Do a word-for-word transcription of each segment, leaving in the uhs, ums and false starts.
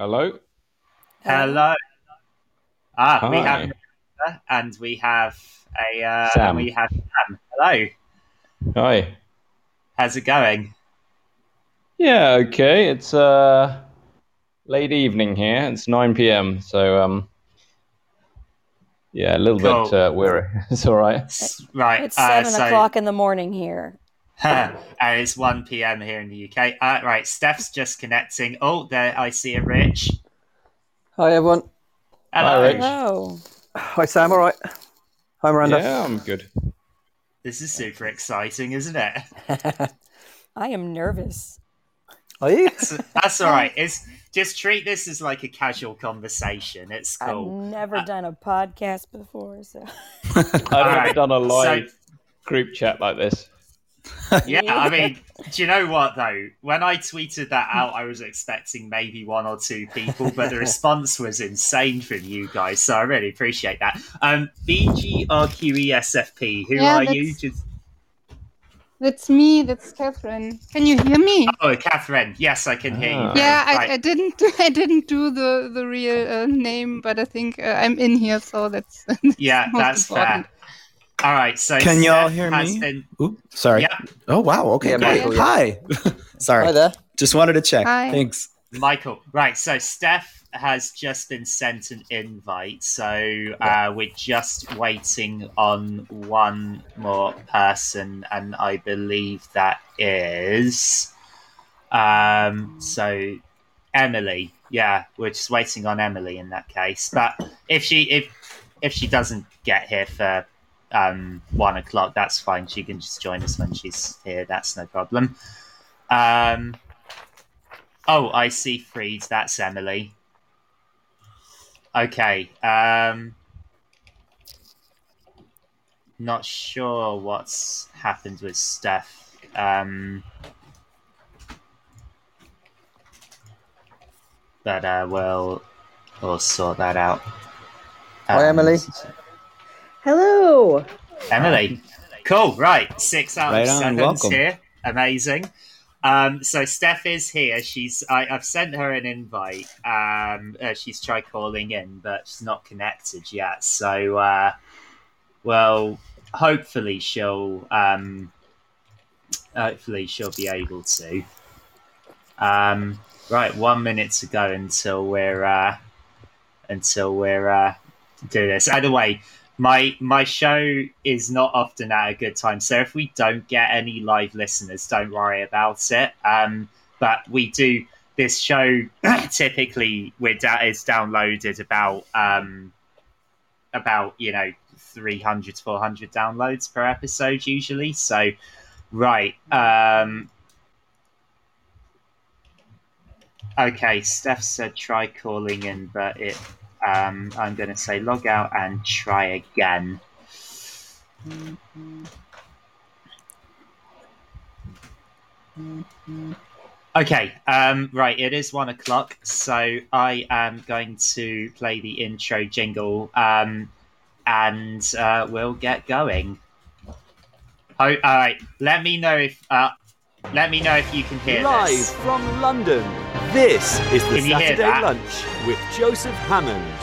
Hello. Hello. Ah, Hi. We have and we have a uh, Sam. we have Sam. Hello. Hi. How's it going? Yeah, okay. It's uh late evening here. It's nine p m. So um yeah, a little cool. bit uh, weary. It's all right. It's, right. It's uh, seven so... o'clock in the morning here. And it's one p m here in the U K. Uh, right, Steph's just connecting. Oh, there I see a Rich. Hi, everyone. Hello. Hi, Rich. Hello. Hi, Sam. All right. Hi, Miranda. Yeah, I'm good. This is super exciting, isn't it? I am nervous. Are you? That's, that's all right. It's, just treat this as like a casual conversation. It's cool. I've never uh, done a podcast before, so. I've never right. done a live so, group chat like this. Yeah, I mean, do you know what, though? When I tweeted that out, I was expecting maybe one or two people, but the response was insane from you guys, so I really appreciate that. Um, B G R Q E S F P, who yeah, are that's, you? Just... That's me, that's Catherine. Can you hear me? Oh, Catherine, yes, I can oh. hear you. Yeah, right. I, I didn't do, I didn't do the, the real uh, name, but I think uh, I'm in here, so that's... that's yeah, that's important. Fair. All right, so can y'all hear me? Been... Oops, sorry. Yeah. Oh wow. Okay. Yeah, Michael, yeah. Hi. Sorry. Hi there. Just wanted to check. Hi. Thanks, Michael. Right. So Steph has just been sent an invite, so uh, we're just waiting on one more person, and I believe that is. Um. So, Emily. Yeah, we're just waiting on Emily in that case. But if she if if she doesn't get here for Um, one o'clock, that's fine. She can just join us when she's here. That's no problem. Um, oh, I see Freed. That's Emily. Okay. Um, not sure what's happened with Steph. Um, but uh, we'll, we'll sort that out. Um, Hi, Emily. Hello, Emily. Cool, right? Six out right of seven here. Amazing. Um, so Steph is here. She's I, I've sent her an invite. Um, uh, she's tried calling in, but she's not connected yet. So, uh, well, hopefully she'll um, hopefully she'll be able to. Um, right, one minute to go until we're uh, until we're uh, doing this. Either way. My my show is not often at a good time, so if we don't get any live listeners, don't worry about it. Um, but we do this show typically we're da- is downloaded about um, about you know three hundred to four hundred downloads per episode usually. So right, um, okay. Steph said try calling in, but it. Um, I'm going to say log out and try again. Mm-hmm. Mm-hmm. Okay, um, right, it is one o'clock, so I am going to play the intro jingle um, and uh, we'll get going. Oh, all right, let me know if uh, let me know if you can hear Live this. Live from London. This is the Saturday Lunch with Joseph Hammond.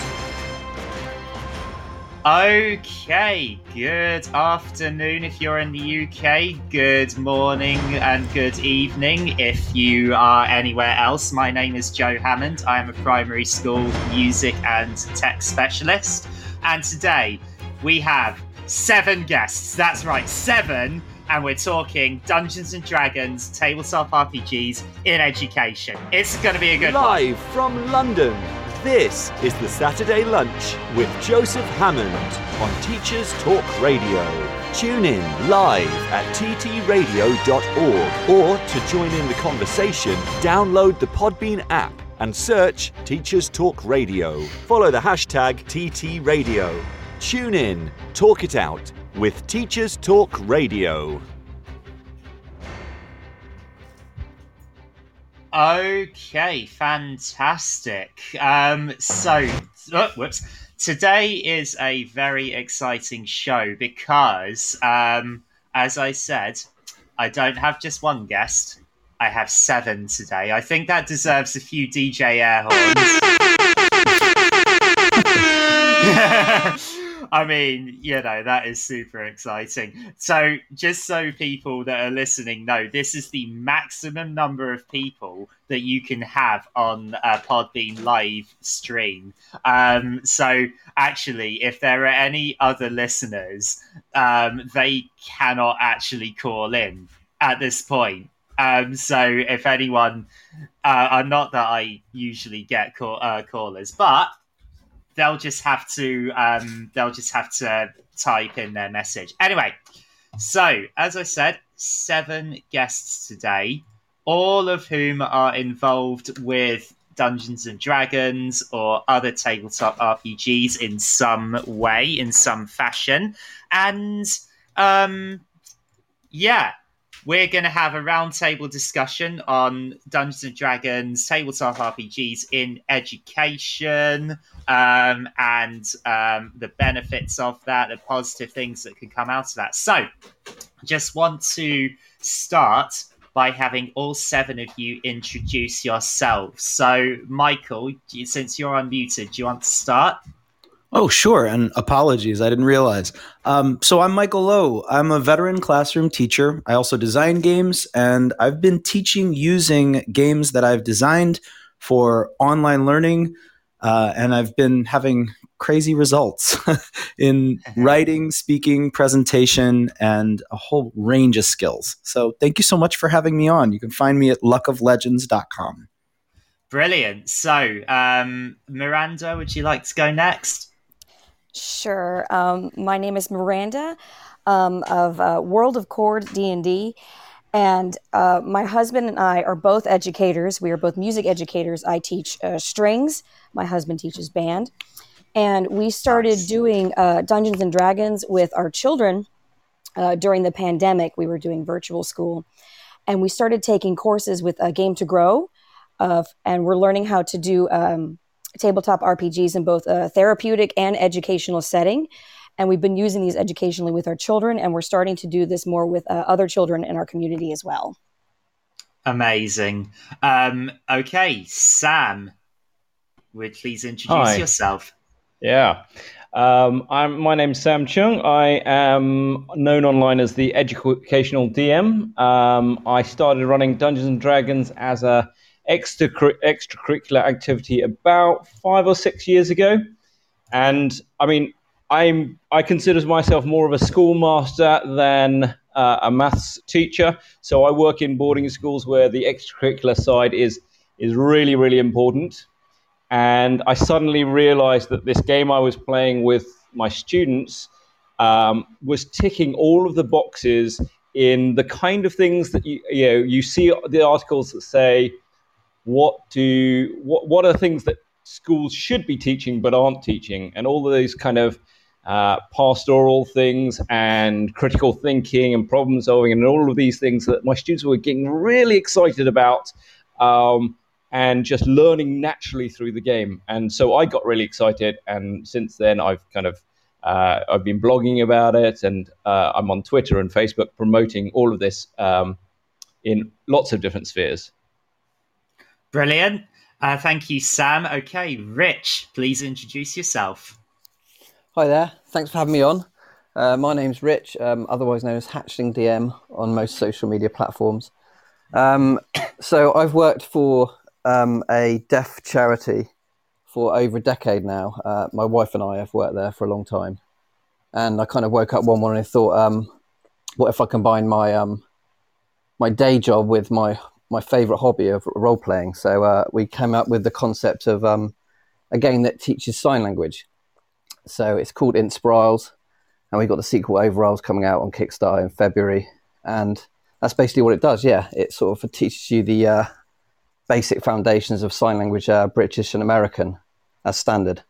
Okay, good afternoon if you're in the U K, good morning and good evening if you are anywhere else. My name is Joe Hammond. I am a primary school music and tech specialist. And today we have seven guests. That's right, seven. And we're talking Dungeons and Dragons, tabletop R P Gs in education. It's going to be a good Live one. From London, this is the Saturday Lunch with Joseph Hammond on Teachers Talk Radio. Tune in live at t t radio dot org or to join in the conversation, download the Podbean app and search Teachers Talk Radio. Follow the hashtag T T Radio. Tune in, talk it out. With Teachers Talk Radio. Okay, fantastic. Um, so, oh, whoops. Today is a very exciting show because, um, as I said, I don't have just one guest. I have seven today. I think that deserves a few D J air horns. I mean, you know, that is super exciting. So just so people that are listening know, this is the maximum number of people that you can have on a Podbean live stream. Um, so actually, if there are any other listeners, um, they cannot actually call in at this point. Um, so if anyone, uh, not that I usually get call, uh, callers, but they'll just have to, um, they'll just have to type in their message. Anyway, so as I said, seven guests today, all of whom are involved with Dungeons and Dragons or other tabletop R P Gs in some way, in some fashion. And, um, yeah. We're going to have a roundtable discussion on Dungeons and Dragons, tabletop R P Gs in education, um, and um, the benefits of that, the positive things that can come out of that. So, just want to start by having all seven of you introduce yourselves. So, Michael, since you're unmuted, do you want to start? Oh, sure. And apologies. I didn't realize. Um, so I'm Michael Lowe. I'm a veteran classroom teacher. I also design games, and I've been teaching using games that I've designed for online learning. Uh, and I've been having crazy results in writing, speaking, presentation, and a whole range of skills. So thank you so much for having me on. You can find me at luck of legends dot com. Brilliant. So, um, Miranda, would you like to go next? Sure. Um, my name is Miranda um, of uh, World of Chord D and D, and uh, my husband and I are both educators. We are both music educators. I teach uh, strings. My husband teaches band. And we started doing uh, Dungeons and Dragons with our children uh, during the pandemic. We were doing virtual school, and we started taking courses with uh, Game to Grow, uh, and we're learning how to do um, tabletop R P Gs in both a therapeutic and educational setting. And we've been using these educationally with our children, and we're starting to do this more with uh, other children in our community as well. Amazing. Um, okay, Sam, would you please introduce Hi. yourself? Yeah. Um, I'm, my name's Sam Chung. I am known online as the Educational D M. Um, I started running Dungeons and Dragons as a Extracur- extracurricular activity about five or six years ago, and I mean, I'm I consider myself more of a schoolmaster than uh, a maths teacher. So I work in boarding schools where the extracurricular side is is really really important. And I suddenly realised that this game I was playing with my students um, was ticking all of the boxes in the kind of things that you you know you see the articles that say. What do what what are things that schools should be teaching but aren't teaching, and all of these kind of uh, pastoral things and critical thinking and problem solving and all of these things that my students were getting really excited about um, and just learning naturally through the game. And so I got really excited, and since then I've kind of uh, I've been blogging about it, and uh, I'm on Twitter and Facebook promoting all of this um, in lots of different spheres. Brilliant. Uh, thank you, Sam. Okay, Rich, please introduce yourself. Hi there. Thanks for having me on. Uh, my name's Rich, um, otherwise known as Hatchling D M on most social media platforms. Um, so I've worked for um, a deaf charity for over a decade now. Uh, my wife and I have worked there for a long time. And I kind of woke up one morning and thought, um, what if I combine my um, my day job with my... my favourite hobby of role-playing. So uh, we came up with the concept of um, a game that teaches sign language. So it's called Inspirals, and we got the sequel Overalls coming out on Kickstarter in February. And that's basically what it does, yeah. It sort of teaches you the uh, basic foundations of sign language, uh, British and American, as standard.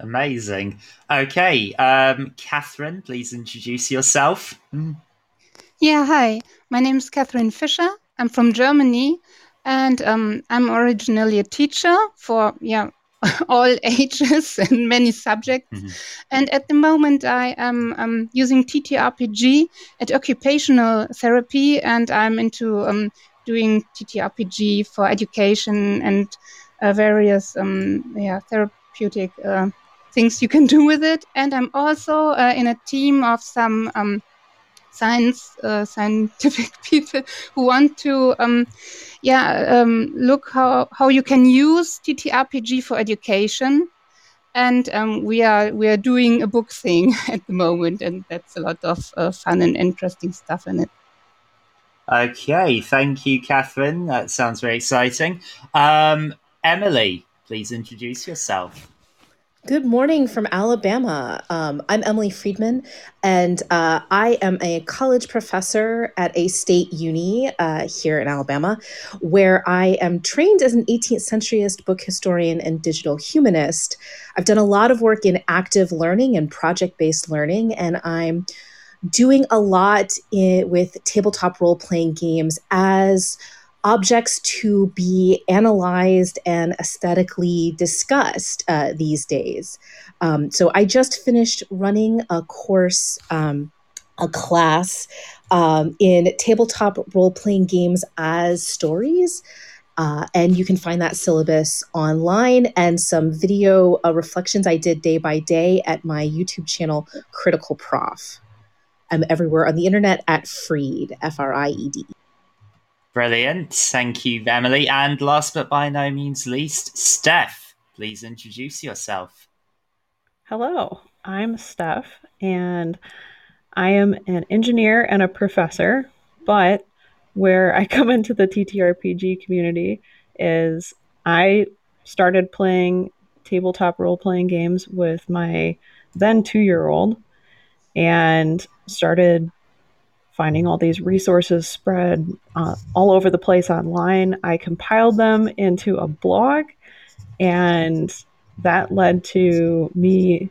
Amazing. Okay, um, Catherine, please introduce yourself. Yeah, hi. My name's Catherine Fisher. I'm from Germany, and um, I'm originally a teacher for yeah all ages and many subjects. Mm-hmm. And at the moment, I am um, using T T R P G at occupational therapy, and I'm into um, doing T T R P G for education and uh, various um, yeah, therapeutic uh, things you can do with it. And I'm also uh, in a team of some um, science, uh, scientific people who want to um, yeah, um, look how, how you can use T T R P G for education. And um, we are we are doing a book thing at the moment, and that's a lot of uh, fun and interesting stuff in it. Okay, thank you, Catherine. That sounds very exciting. Um, Emily, please introduce yourself. Good morning from Alabama. Um, I'm Emily Friedman, and uh, I am a college professor at a state uni uh, here in Alabama, where I am trained as an eighteenth centuryist, book historian, and digital humanist. I've done a lot of work in active learning and project-based learning, and I'm doing a lot in, with tabletop role-playing games as objects to be analyzed and aesthetically discussed uh, these days. Um, so I just finished running a course, um, a class um, in tabletop role-playing games as stories. Uh, and you can find that syllabus online and some video uh, reflections I did day by day at my YouTube channel, Critical Prof. I'm everywhere on the internet at Fried, F R I E D. Brilliant. Thank you, Emily. And last but by no means least, Steph, please introduce yourself. Hello, I'm Steph, and I am an engineer and a professor, but where I come into the T T R P G community is I started playing tabletop role-playing games with my then two-year-old and started finding all these resources spread uh, all over the place online. I compiled them into a blog, and that led to me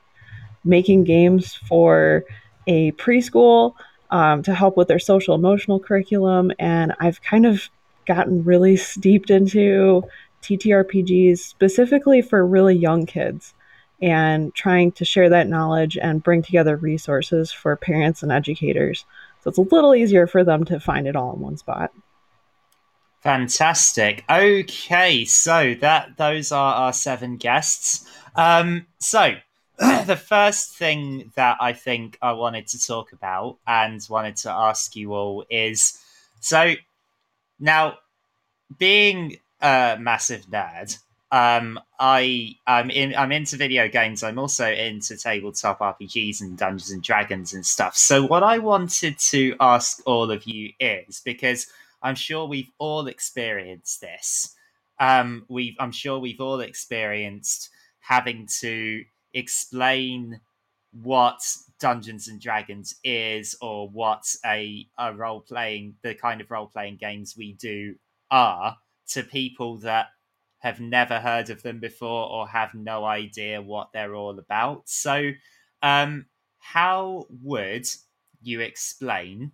making games for a preschool um, to help with their social emotional curriculum. And I've kind of gotten really steeped into T T R P Gs specifically for really young kids and trying to share that knowledge and bring together resources for parents and educators. So it's a little easier for them to find it all in one spot. Fantastic. Okay, so that those are our seven guests. Um, so the first thing that I think I wanted to talk about and wanted to ask you all is, so now being a massive nerd, um, I I'm in I'm into video games. I'm also into tabletop R P Gs and Dungeons and Dragons and stuff. So what I wanted to ask all of you is, because I'm sure we've all experienced this. Um, we've I'm sure we've all experienced having to explain what Dungeons and Dragons is, or what a a role playing the kind of role playing games we do are, to people that have never heard of them before or have no idea what they're all about. So um, how would you explain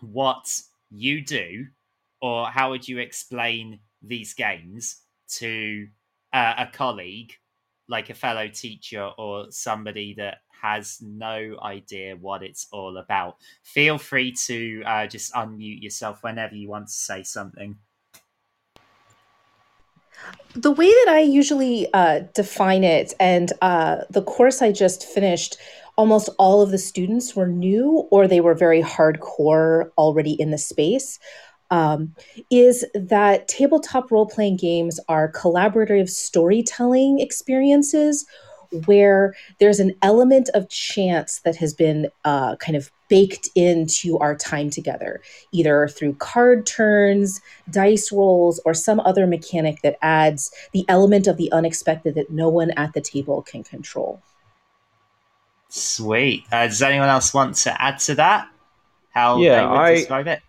what you do, or how would you explain these games to uh, a colleague, like a fellow teacher or somebody that has no idea what it's all about? Feel free to uh, just unmute yourself whenever you want to say something. The way that I usually uh, define it, and uh, the course I just finished, almost all of the students were new or they were very hardcore already in the space, um, is that tabletop role-playing games are collaborative storytelling experiences where there's an element of chance that has been uh, kind of baked into our time together, either through card turns, dice rolls, or some other mechanic that adds the element of the unexpected that no one at the table can control. Sweet. Uh, does anyone else want to add to that? How yeah, they would I, describe it?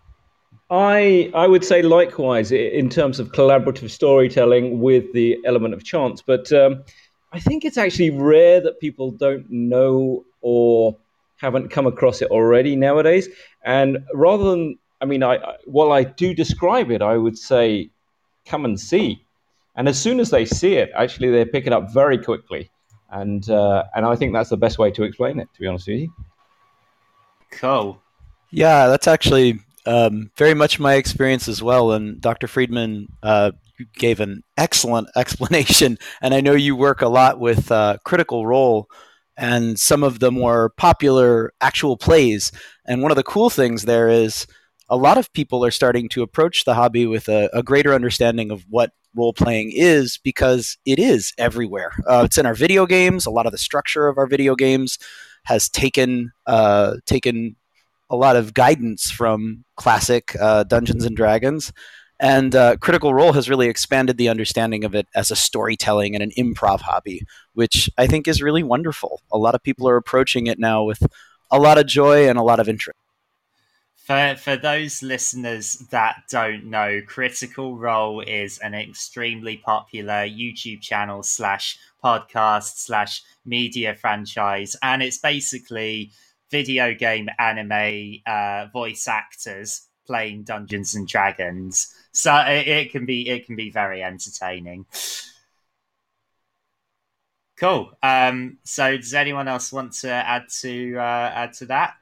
I, I would say likewise in terms of collaborative storytelling with the element of chance, but um, I think it's actually rare that people don't know or haven't come across it already nowadays. And rather than, I mean, I, I, while I do describe it, I would say, come and see. And as soon as they see it, actually, they pick it up very quickly. And uh, and I think that's the best way to explain it, to be honest with you. Cool. Yeah, that's actually um, very much my experience as well. And Doctor Friedman uh, gave an excellent explanation. And I know you work a lot with uh, Critical Role and some of the more popular actual plays. And one of the cool things there is a lot of people are starting to approach the hobby with a, a greater understanding of what role-playing is, because it is everywhere. Uh, it's in our video games. A lot of the structure of our video games has taken uh, taken a lot of guidance from classic uh, Dungeons and Dragons. And uh, Critical Role has really expanded the understanding of it as a storytelling and an improv hobby, which I think is really wonderful. A lot of people are approaching it now with a lot of joy and a lot of interest. For for those listeners that don't know, Critical Role is an extremely popular YouTube channel slash podcast slash media franchise, and it's basically video game anime uh, voice actors playing Dungeons and Dragons. So it, it can be it can be very entertaining. Cool. Um, so does anyone else want to add to uh, add to that?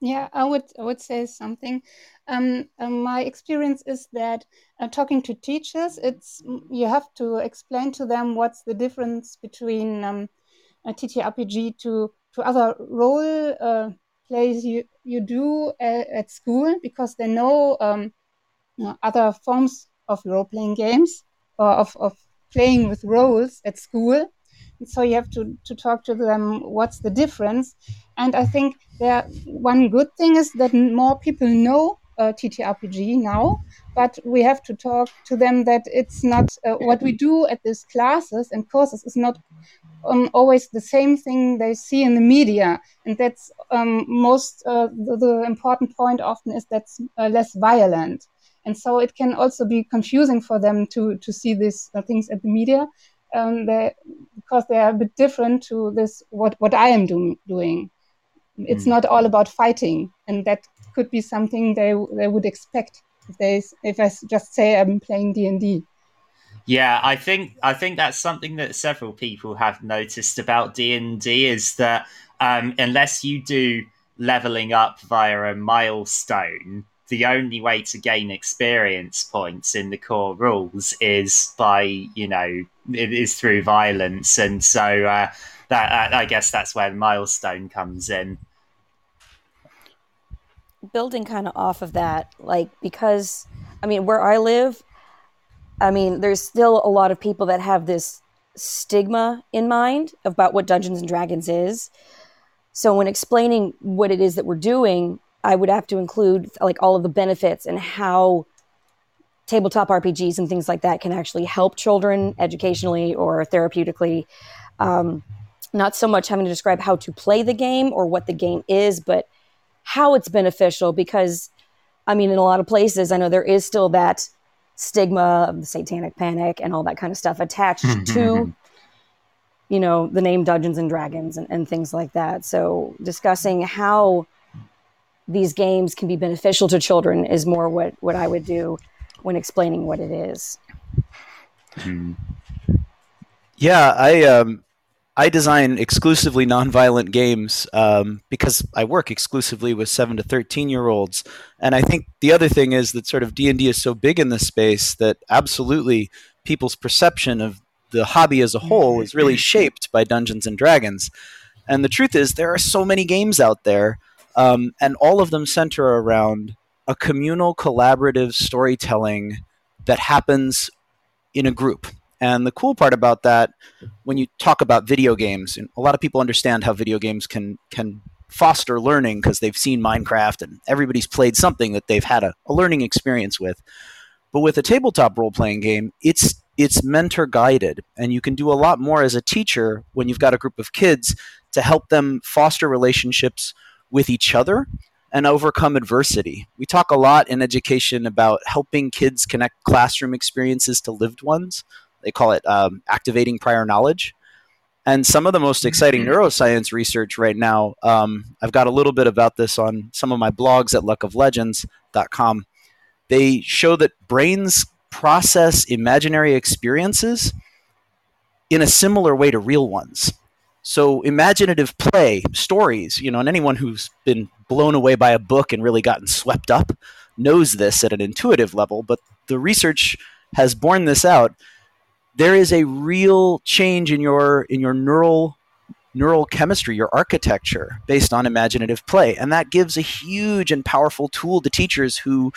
Yeah, I would I would say something. Um, uh, my experience is that uh, talking to teachers, it's you have to explain to them what's the difference between um, a T T R P G to, to other role uh, plays you, you do at, at school, because they know, um, you know other forms of role-playing games or of, of playing with roles at school. So you have to, to talk to them what's the difference. And I think there one good thing is that more people know uh, T T R P G now, but we have to talk to them that it's not uh, what we do at these classes and courses is not um, always the same thing they see in the media. And that's um, most uh, the, the important point often is that's uh, less violent. And so it can also be confusing for them to, to see these uh, things at the media. Um, they, because they are a bit different to this, what, what I am do, doing. It's mm. not all about fighting, and that could be something they they would expect if they if I just say I'm playing D and D. Yeah, I think I think that's something that several people have noticed about D and D is that um, unless you do leveling up via a milestone, the only way to gain experience points in the core rules is by, you know, it is through violence. And so uh, that uh, I guess that's where the milestone comes in. Building kind of off of that, like, because, I mean, where I live, I mean, there's still a lot of people that have this stigma in mind about what Dungeons and Dragons is. So when explaining what it is that we're doing, I would have to include like all of the benefits and how tabletop R P Gs and things like that can actually help children educationally or therapeutically. Um, not so much having to describe how to play the game or what the game is, but how it's beneficial, because I mean, in a lot of places, I know there is still that stigma of the satanic panic and all that kind of stuff attached to, you know, the name Dungeons and Dragons and, and things like that. So discussing how these games can be beneficial to children is more what, what I would do when explaining what it is. Yeah, I um, I design exclusively nonviolent games um, because I work exclusively with seven to thirteen year olds. And I think the other thing is that sort of D and D is so big in this space that absolutely people's perception of the hobby as a whole is really shaped by Dungeons and Dragons. And the truth is there are so many games out there. Um, and all of them center around a communal, collaborative storytelling that happens in a group. And the cool part about that, when you talk about video games, and a lot of people understand how video games can can foster learning because they've seen Minecraft and everybody's played something that they've had a, a learning experience with. But with a tabletop role-playing game, it's it's mentor-guided, and you can do a lot more as a teacher when you've got a group of kids to help them foster relationships with each other and overcome adversity. We talk a lot in education about helping kids connect classroom experiences to lived ones. They call it um, activating prior knowledge. And some of the most exciting neuroscience research right now, um, I've got a little bit about this on some of my blogs at luck of legends dot com. They show that brains process imaginary experiences in a similar way to real ones. So imaginative play, stories, you know, and anyone who's been blown away by a book and really gotten swept up knows this at an intuitive level, but the research has borne this out. There is a real change in your in your neural neural chemistry, your architecture, based on imaginative play. And that gives a huge and powerful tool to teachers who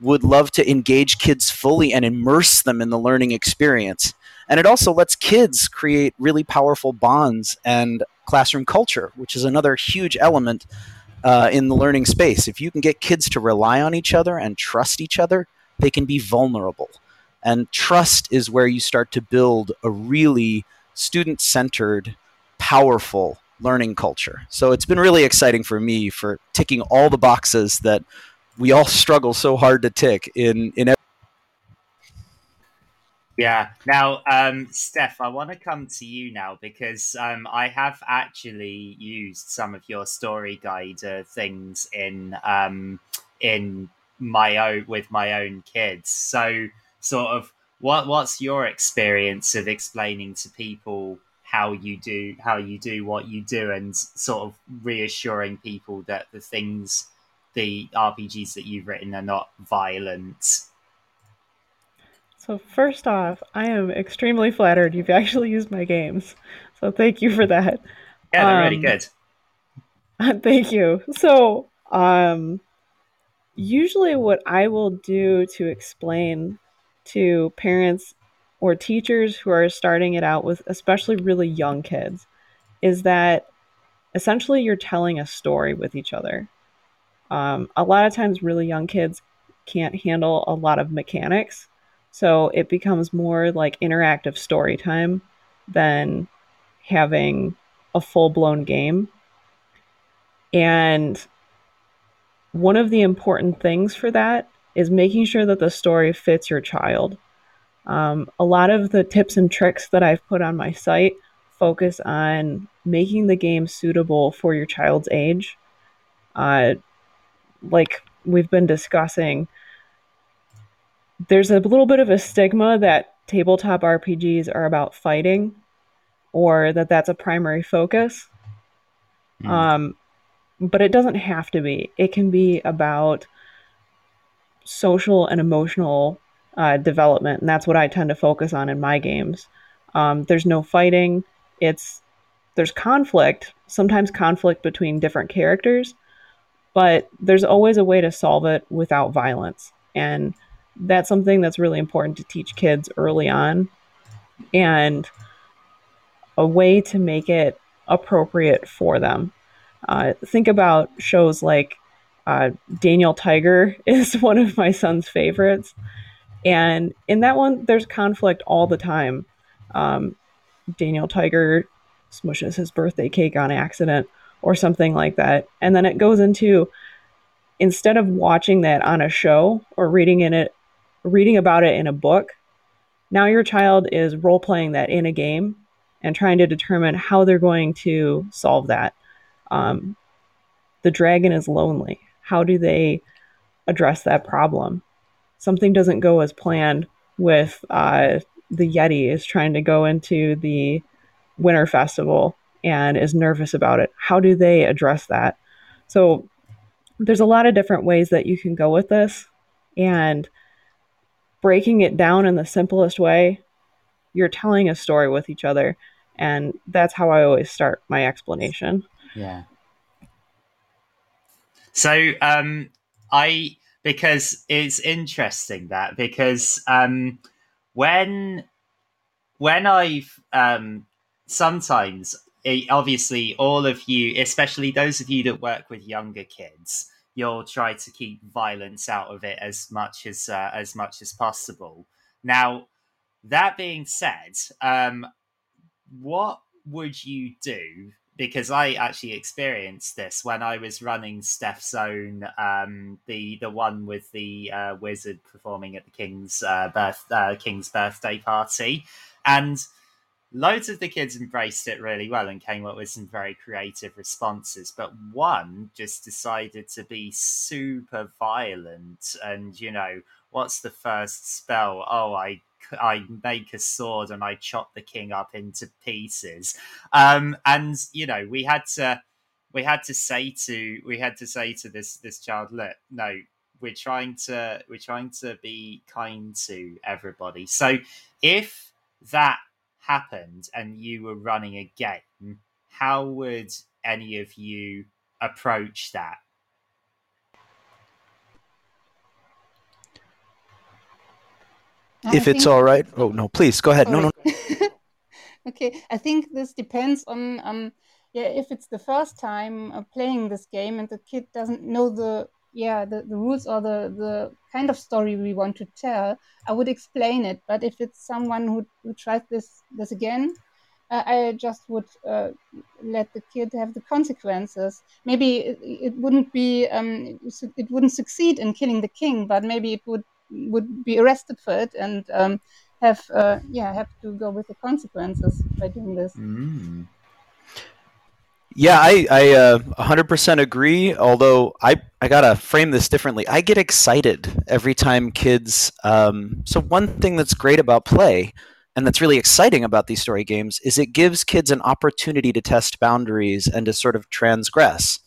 would love to engage kids fully and immerse them in the learning experience. And it also lets kids create really powerful bonds and classroom culture, which is another huge element uh, in the learning space. If you can get kids to rely on each other and trust each other, they can be vulnerable. And trust is where you start to build a really student-centered, powerful learning culture. So it's been really exciting for me for ticking all the boxes that we all struggle so hard to tick in in every- Yeah. Now, um, Steph, I want to come to you now because um, I have actually used some of your story guide uh, things in um, in my own with my own kids. So, sort of, what what's your experience of explaining to people how you do how you do what you do, and sort of reassuring people that the things, the R P Gs that you've written are not violent? So first off, I am extremely flattered you've actually used my games. So thank you for that. Yeah, they're um, really good. Thank you. So um, usually what I will do to explain to parents or teachers who are starting it out with especially really young kids is that essentially you're telling a story with each other. Um, a lot of times really young kids can't handle a lot of mechanics, so it becomes more like interactive story time than having a full-blown game. And one of the important things for that is making sure that the story fits your child. Um, a lot of the tips and tricks that I've put on my site focus on making the game suitable for your child's age. Uh, like we've been discussing, there's a little bit of a stigma that tabletop R P Gs are about fighting or that that's a primary focus. Mm. Um, but it doesn't have to be. It can be about social and emotional uh, development, and that's what I tend to focus on in my games. Um, there's no fighting. It's there's conflict, sometimes conflict between different characters, but there's always a way to solve it without violence. And that's something that's really important to teach kids early on, and a way to make it appropriate for them. Uh, think about shows like uh, Daniel Tiger is one of my son's favorites. And in that one, there's conflict all the time. Um, Daniel Tiger smushes his birthday cake on accident or something like that. And then it goes into, instead of watching that on a show or reading in it, reading about it in a book, now your child is role-playing that in a game and trying to determine how they're going to solve that. Um, the dragon is lonely. How do they address that problem? Something doesn't go as planned with uh, the Yeti is trying to go into the winter festival and is nervous about it. How do they address that? So there's a lot of different ways that you can go with this, and breaking it down in the simplest way, you're telling a story with each other, and that's how I always start my explanation. Yeah. So um, I, because it's interesting that, because um, when, when I've um, sometimes, it, obviously all of you, especially those of you that work with younger kids, you'll try to keep violence out of it as much as uh, as much as possible. Now, that being said, um, what would you do? Because I actually experienced this when I was running Steph's own, um, the the one with the uh, wizard performing at the king's uh, birth uh, king's birthday party, and loads of the kids embraced it really well and came up with some very creative responses. But one just decided to be super violent. And, you know, what's the first spell? Oh, I I make a sword and I chop the king up into pieces. Um, and, you know, we had to we had to say to we had to say to this this child, look, no, we're trying to we're trying to be kind to everybody. So if that happened and you were running a game, how would any of you approach that? I if think... it's all right. Oh, no, please go ahead. Sorry. No, no. Okay. I think this depends on, um, yeah, if it's the first time uh, playing this game and the kid doesn't know the, yeah, the, the rules or the, the kind of story we want to tell, I would explain it. But if it's someone who, who tries this, this again, uh, I just would uh, let the kid have the consequences. Maybe it, it wouldn't be, um, it wouldn't succeed in killing the king, but maybe it would, would be arrested for it and um, have uh, yeah have to go with the consequences by doing this. Mm. Yeah, I, I uh, one hundred percent agree, although I, I got to frame this differently. I get excited every time kids... Um, so one thing that's great about play and that's really exciting about these story games is it gives kids an opportunity to test boundaries and to sort of transgress.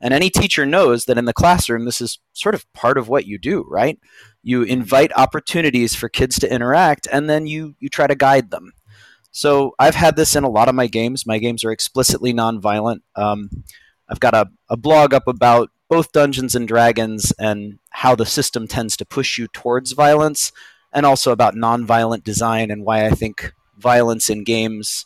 And any teacher knows that in the classroom, this is sort of part of what you do, right? You invite opportunities for kids to interact, and then you you try to guide them. So I've had this in a lot of my games. My games are explicitly nonviolent. Um, I've got a, a blog up about both Dungeons and Dragons and how the system tends to push you towards violence, and also about nonviolent design and why I think violence in games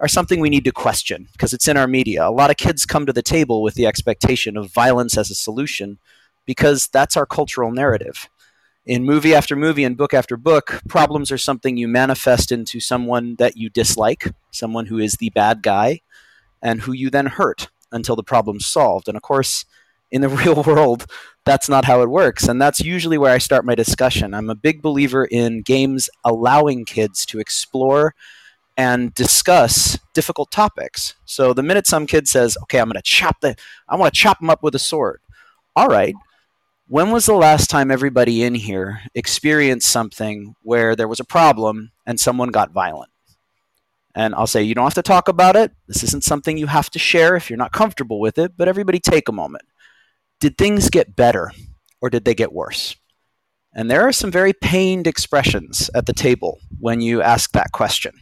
are something we need to question, because it's in our media. A lot of kids come to the table with the expectation of violence as a solution because that's our cultural narrative. In movie after movie and book after book, problems are something you manifest into someone that you dislike, someone who is the bad guy, and who you then hurt until the problem's solved. And of course, in the real world, that's not how it works. And that's usually where I start my discussion. I'm a big believer in games allowing kids to explore and discuss difficult topics. So the minute some kid says, okay, I'm going to chop the, I want to chop them up with a sword. All right. When was the last time everybody in here experienced something where there was a problem and someone got violent? And I'll say, you don't have to talk about it. This isn't something you have to share if you're not comfortable with it, but everybody take a moment. Did things get better or did they get worse? And there are some very pained expressions at the table when you ask that question.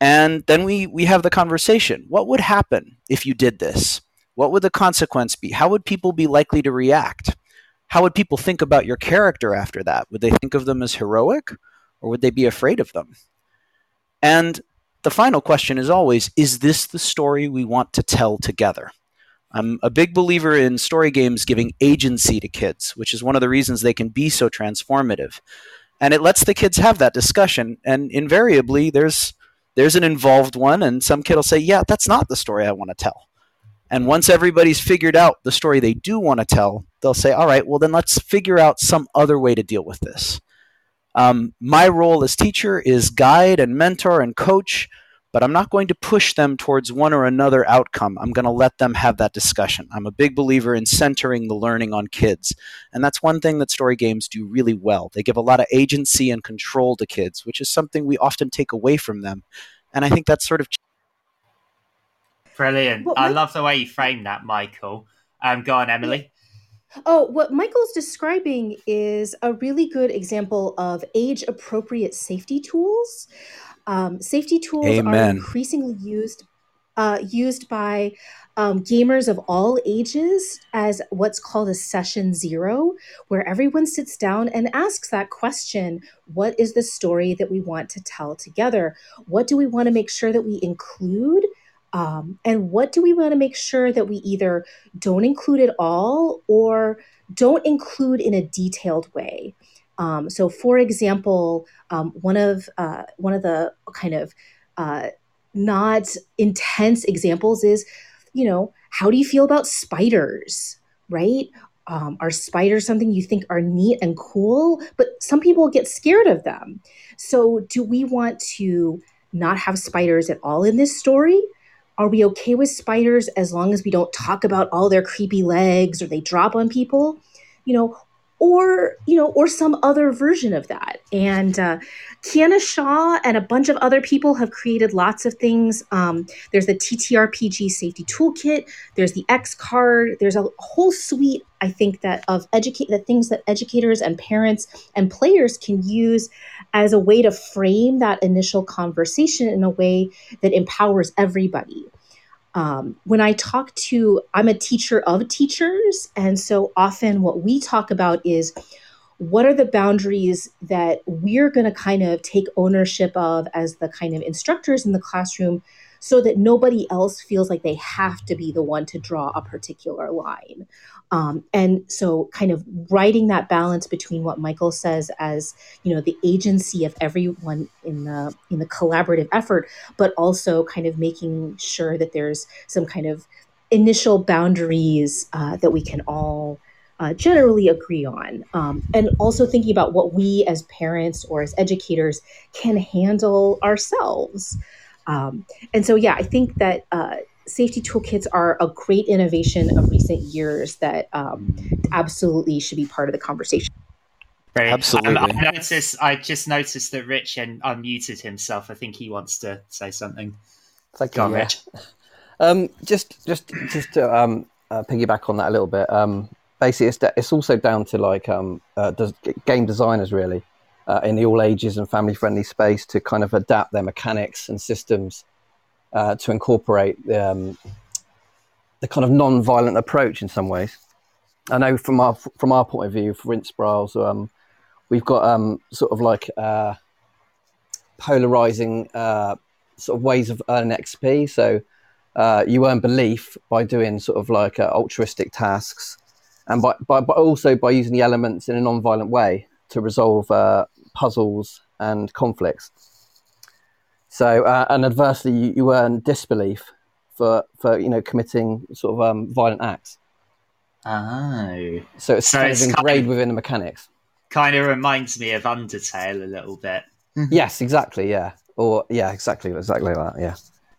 And then we, we have the conversation. What would happen if you did this? What would the consequence be? How would people be likely to react? How would people think about your character after that? Would they think of them as heroic, or would they be afraid of them? And the final question is always, is this the story we want to tell together? I'm a big believer in story games giving agency to kids, which is one of the reasons they can be so transformative. And it lets the kids have that discussion. And invariably, there's There's an involved one, and some kid will say, yeah, that's not the story I want to tell. And once everybody's figured out the story they do want to tell, they'll say, all right, well, then let's figure out some other way to deal with this. Um, my role as teacher is guide and mentor and coach, but I'm not going to push them towards one or another outcome. I'm going to let them have that discussion. I'm a big believer in centering the learning on kids. And that's one thing that story games do really well. They give a lot of agency and control to kids, which is something we often take away from them. And I think that's sort of... Brilliant. Well, I Mike... love the way you framed that, Michael. Um, go on, Emily. Oh, what Michael's describing is a really good example of age-appropriate safety tools. Um, safety tools Amen. Are increasingly used uh, used by um, gamers of all ages as what's called a session zero, where everyone sits down and asks that question, what is the story that we want to tell together? What do we want to make sure that we include? Um, and what do we want to make sure that we either don't include at all or don't include in a detailed way? Um, so, for example, um, one of uh, one of the kind of uh, not intense examples is, you know, how do you feel about spiders, right? Um, are spiders something you think are neat and cool? But some people get scared of them. So do we want to not have spiders at all in this story? Are we okay with spiders as long as we don't talk about all their creepy legs or they drop on people? You know, or, you know, or some other version of that. And uh, Kiana Shaw and a bunch of other people have created lots of things. Um, there's the T T R P G Safety Toolkit. There's the X Card. There's a whole suite, I think, that of educate the things that educators and parents and players can use as a way to frame that initial conversation in a way that empowers everybody. Um, when I talk to, I'm a teacher of teachers. And so often what we talk about is what are the boundaries that we're going to kind of take ownership of as the kind of instructors in the classroom so that nobody else feels like they have to be the one to draw a particular line. Um, and so kind of writing that balance between what Michael says as, you know, the agency of everyone in the in the collaborative effort, but also kind of making sure that there's some kind of initial boundaries uh, that we can all uh, generally agree on. Um, and also thinking about what we as parents or as educators can handle ourselves. Um, and so, yeah, I think that uh, safety toolkits are a great innovation of recent years that um, absolutely should be part of the conversation. Right. Absolutely. Um, I, noticed, I just noticed that Rich unmuted himself. I think he wants to say something. Thank Go you, on, yeah. Rich. Um, just, just, just to um, uh, piggyback on that a little bit. Um, basically, it's, de- it's also down to like um, uh, does, game designers really. Uh, in the all ages and family-friendly space to kind of adapt their mechanics and systems uh, to incorporate um, the kind of non-violent approach in some ways. I know from our from our point of view, for Inspirals, um, we've got um, sort of like uh, polarizing uh, sort of ways of earning X P. So uh, you earn belief by doing sort of like uh, altruistic tasks, and by, by but also by using the elements in a non-violent way to resolve uh, puzzles and conflicts. So, uh, and adversely, you, you earn disbelief for, for you know, committing sort of um, violent acts. Oh. So it's so kind it's of ingrained within the mechanics. Kind of reminds me of Undertale a little bit. Yes, exactly, yeah. Or, yeah, exactly, exactly that, yeah.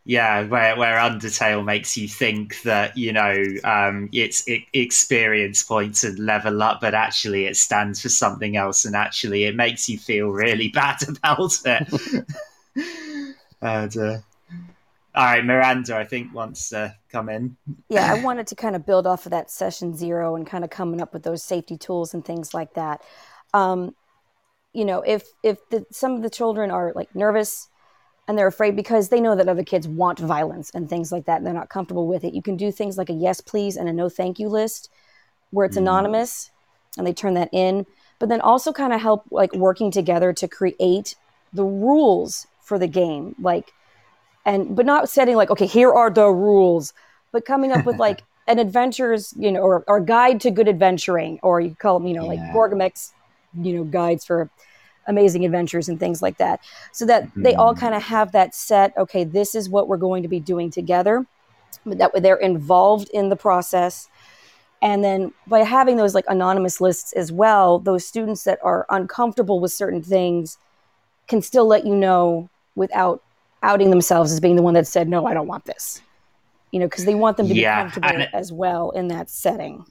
Yeah, where, where Undertale makes you think that, you know, um, it's it, experience points and level up, but actually it stands for something else, and actually it makes you feel really bad about it. and, uh, all right, Miranda, I think, wants to uh, come in. Yeah, I wanted to kind of build off of that session zero and kind of coming up with those safety tools and things like that. Um, you know, if, if the, some of the children are, like, nervous, and they're afraid because they know that other kids want violence and things like that, and they're not comfortable with it. You can do things like a yes, please and a no, thank you list where it's mm. anonymous and they turn that in, but then also kind of help like working together to create the rules for the game. Like, and, but not setting like, okay, here are the rules, but coming up with like an adventures, you know, or, or guide to good adventuring, or you call them, you know, yeah. like Gorgamex, you know, guides for amazing adventures and things like that, so that mm-hmm. they all kind of have that set, okay, this is what we're going to be doing together, but that way they're involved in the process. And then by having those like anonymous lists as well, those students that are uncomfortable with certain things can still let you know without outing themselves as being the one that said, no, I don't want this, you know, because they want them to yeah, be comfortable and- as well in that setting.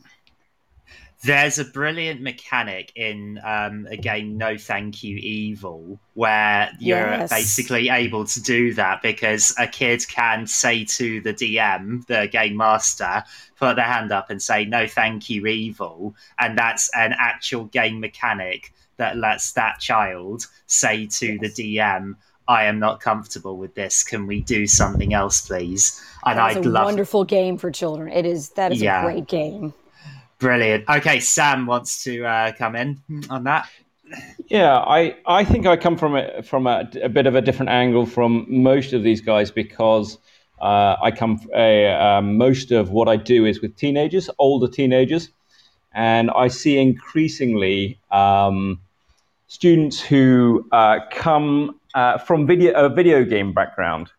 There's a brilliant mechanic in um, a game, No Thank You Evil, where you're yes. basically able to do that, because a kid can say to the D M, the game master, put their hand up and say, no, thank you, evil. And that's an actual game mechanic that lets that child say to yes. the D M, I am not comfortable with this. Can we do something else, please? And I'd love. It's a wonderful game for children. It is. That is yeah. a great game. Brilliant. Okay, Sam wants to uh, come in on that. Yeah, I, I think I come from a, from a, a bit of a different angle from most of these guys, because uh, I come a, uh, most of what I do is with teenagers, older teenagers, and I see increasingly um, students who uh, come uh, from video a video game background,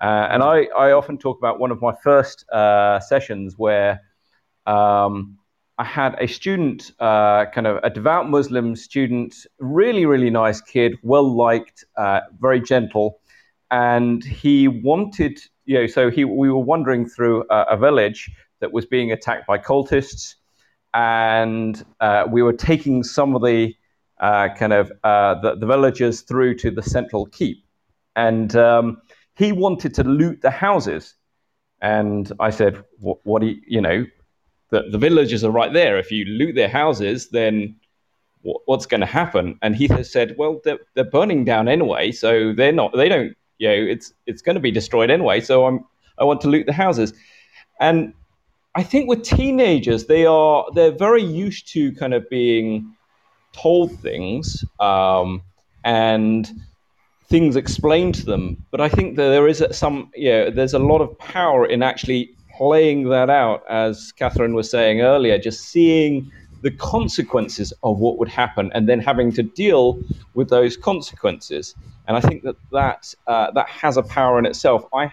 uh, and I, I often talk about one of my first uh, sessions where. Um, I had a student, uh, kind of a devout Muslim student, really, really nice kid, well-liked, uh, very gentle. And he wanted, you know, so he, we were wandering through a, a village that was being attacked by cultists. and uh, we were taking some of the uh, kind of uh, the, the villagers through to the central keep. And um, he wanted to loot the houses. And I said, what, what do you, you know, the, the villagers are right there. If you loot their houses, then w- what's going to happen? And he said, well, they're, they're burning down anyway, so they're not, they don't, you know, it's it's going to be destroyed anyway, so I'm, I want to loot the houses. And I think with teenagers, they are, they're very used to kind of being told things um, and things explained to them. But I think that there is some, you know, there's a lot of power in actually playing that out, as Catherine was saying earlier, just seeing the consequences of what would happen and then having to deal with those consequences. And I think that that, uh, that has a power in itself. I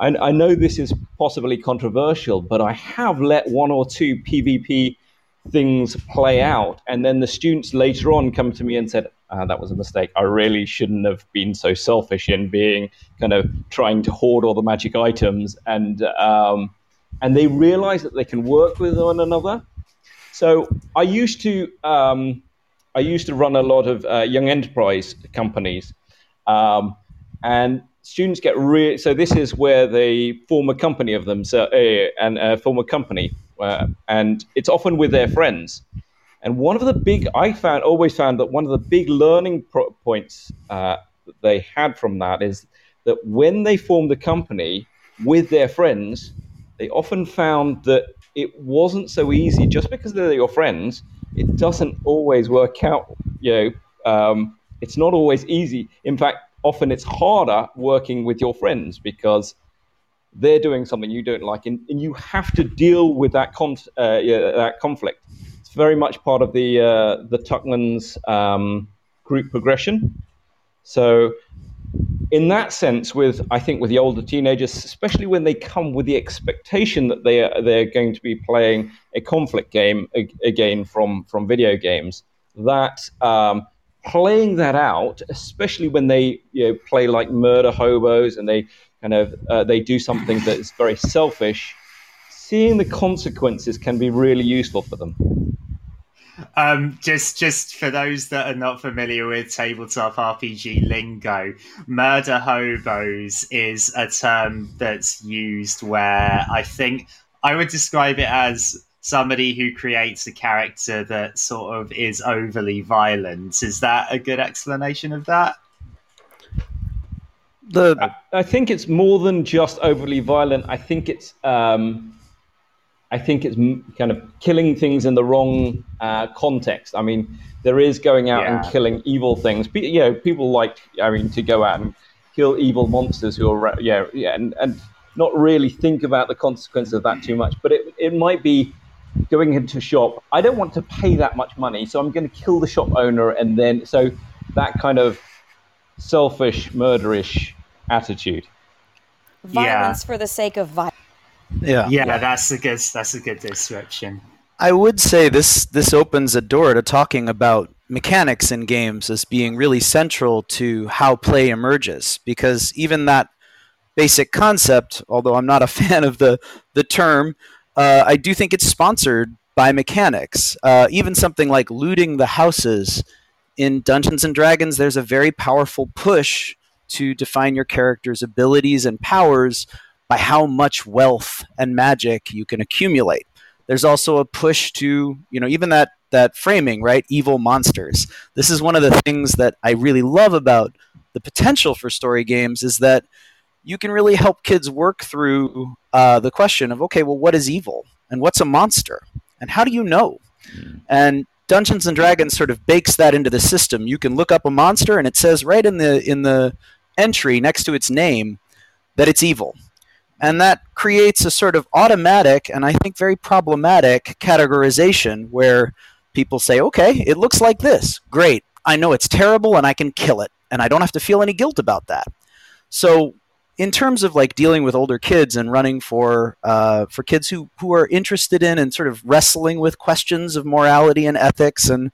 And I know this is possibly controversial, but I have let one or two PvP things play out. And then the students later on come to me and said, ah, that was a mistake. I really shouldn't have been so selfish in being kind of trying to hoard all the magic items. And um, and they realize that they can work with one another. So I used to um, I used to run a lot of uh, young enterprise companies. Um, and Students get re- so this is where they form a company of them, so uh, and uh, form a company, uh, and it's often with their friends. And one of the big, I found, always found that one of the big learning pro- points uh, that they had from that is that when they formed a company with their friends, they often found that it wasn't so easy. Just because they're your friends, it doesn't always work out. You know, um, it's not always easy. In fact, often it's harder working with your friends because they're doing something you don't like, and, and you have to deal with that, con- uh, yeah, that conflict. It's very much part of the uh, the Tuckman's um, group progression. So, in that sense, with I think with the older teenagers, especially when they come with the expectation that they are, they're going to be playing a conflict game again from from video games, that. Um, Playing that out, especially when they you know, play like murder hobos and they kind of uh, they do something that is very selfish, seeing the consequences can be really useful for them. Um, just just for those that are not familiar with tabletop R P G lingo, murder hobos is a term that's used where I think I would describe it as somebody who creates a character that sort of is overly violent. Is that a good explanation of that? The I, I think it's more than just overly violent. I think it's um, I think it's m- kind of killing things in the wrong uh, context. I mean, there is going out yeah. and killing evil things. Pe- you know, people like I mean to go out and kill evil monsters who are yeah yeah and and not really think about the consequence of that too much. But it it might be. Going into shop, I don't want to pay that much money, so I'm going to kill the shop owner, and then so that kind of selfish, murderish attitude. Violence yeah. for the sake of violence. Yeah, yeah, yeah. That's a good. That's a good description. I would say this. This opens a door to talking about mechanics in games as being really central to how play emerges, because even that basic concept, although I'm not a fan of the the term. Uh, I do think it's sponsored by mechanics. Uh, even something like looting the houses in Dungeons and Dragons, there's a very powerful push to define your character's abilities and powers by how much wealth and magic you can accumulate. There's also a push to, you know, even that that framing, right? Evil monsters. This is one of the things that I really love about the potential for story games is that you can really help kids work through uh, the question of, okay, well, what is evil? And what's a monster? And how do you know? Mm. And Dungeons and Dragons sort of bakes that into the system. You can look up a monster, and it says right in the in the entry next to its name that it's evil. And that creates a sort of automatic, and I think very problematic, categorization where people say, okay, it looks like this. Great. I know it's terrible, and I can kill it. And I don't have to feel any guilt about that. So in terms of like dealing with older kids and running for uh, for kids who, who are interested in and sort of wrestling with questions of morality and ethics and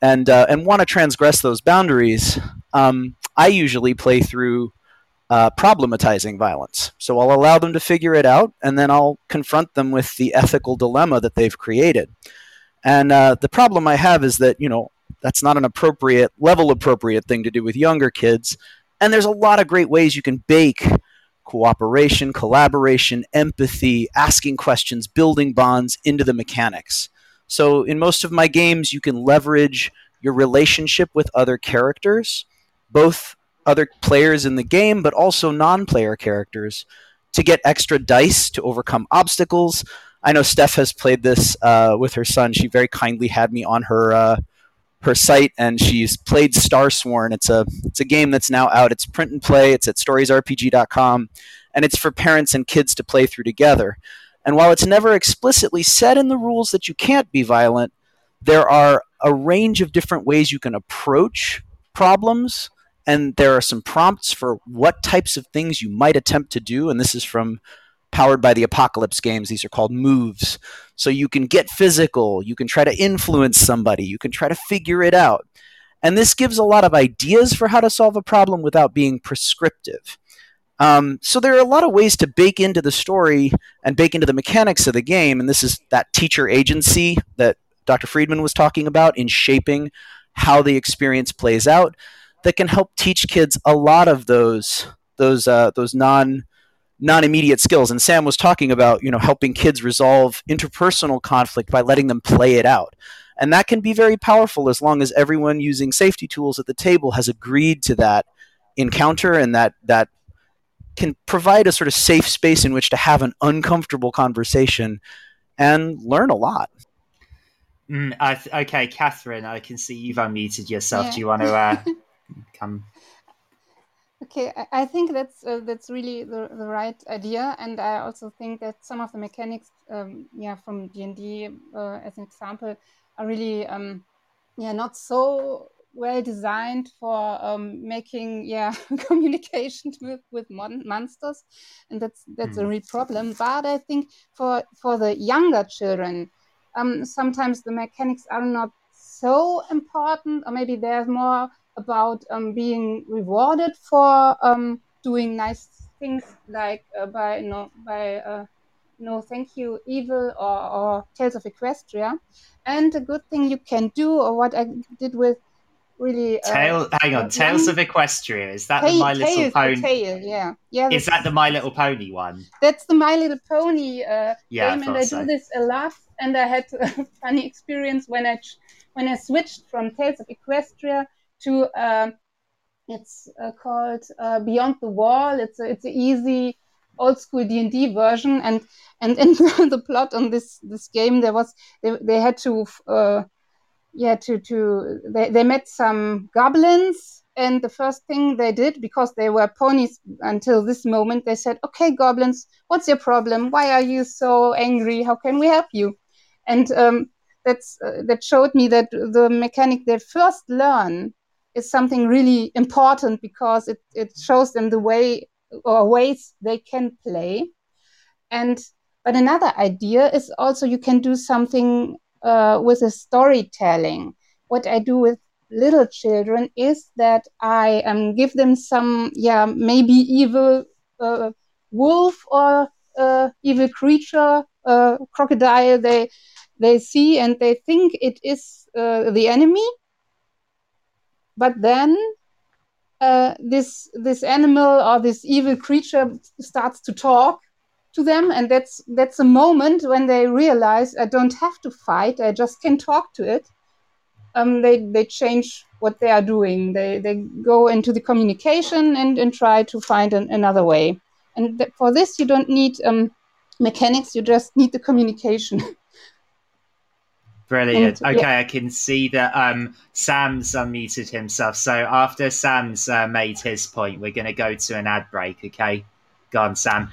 and uh, and want to transgress those boundaries, um, I usually play through uh, problematizing violence. So I'll allow them to figure it out, and then I'll confront them with the ethical dilemma that they've created. And uh, the problem I have is that, you know, that's not an appropriate, level-appropriate thing to do with younger kids. And there's a lot of great ways you can bake cooperation, collaboration, empathy, asking questions, building bonds into the mechanics. So in most of my games, you can leverage your relationship with other characters, both other players in the game, but also non-player characters, to get extra dice to overcome obstacles. I know Steph has played this uh, with her son. She very kindly had me on her uh, her site, and she's played Starsworn. It's a it's a game that's now out. It's print and play. It's at stories r p g dot com, and it's for parents and kids to play through together. And while it's never explicitly said in the rules that you can't be violent, there are a range of different ways you can approach problems, and there are some prompts for what types of things you might attempt to do, and this is from Powered by the Apocalypse games. These are called moves. So you can get physical, you can try to influence somebody, you can try to figure it out. And this gives a lot of ideas for how to solve a problem without being prescriptive. Um, so there are a lot of ways to bake into the story and bake into the mechanics of the game, and this is that teacher agency that Doctor Friedman was talking about in shaping how the experience plays out, that can help teach kids a lot of those those uh, those non non-immediate skills. And Sam was talking about, you know, helping kids resolve interpersonal conflict by letting them play it out. And that can be very powerful as long as everyone using safety tools at the table has agreed to that encounter, and that that can provide a sort of safe space in which to have an uncomfortable conversation and learn a lot. Mm, I th- okay, Catherine, I can see you've unmuted yourself. Yeah. Do you want to uh, come? Okay, I, I think that's uh, that's really the, the right idea, and I also think that some of the mechanics, um, yeah, from D and D uh, as an example, are really, um, yeah, not so well designed for um, making, yeah, communication with, with modern monsters, and that's that's mm. a real problem. But I think for for the younger children, Um, sometimes the mechanics are not so important, or maybe they're more about um, being rewarded for um, doing nice things, like uh, by no by uh, No Thank You Evil or, or Tales of Equestria. And a good thing you can do, or what I did with really uh, Tale, hang on, Tales of Equestria, is that tail, the My Little tail, Pony? Tail, yeah, yeah. Is that the My Little Pony one? That's the My Little Pony uh, yeah, game, I and I so. do this a lot. And I had a funny experience when I when I switched from Tales of Equestria to uh, it's uh, called uh, Beyond the Wall. It's a, it's an easy old school D and D version, and and in the plot on this, this game there was they, they had to uh, yeah to to they, they met some goblins, and the first thing they did, because they were ponies until this moment, they said, "Okay, goblins, what's your problem? Why are you so angry? How can we help you?" And um, that's, uh, that showed me that the mechanic they first learn is something really important, because it, it shows them the way or ways they can play. And but another idea is also you can do something uh, with a storytelling. What I do with little children is that I um, give them some, yeah, maybe evil uh, wolf or uh, evil creature, uh, crocodile they they see, and they think it is uh, the enemy. But then uh, this this animal or this evil creature starts to talk to them, and that's that's a moment when they realize, I don't have to fight, I just can talk to it. Um, they, they change what they are doing. They they go into the communication and, and try to find an, another way. And th- for this, you don't need um, mechanics. You just need the communication. Brilliant. And, okay, yeah. I can see that um, Sam's unmuted himself. So after Sam's uh, made his point, we're going to go to an ad break. Okay, go on, Sam.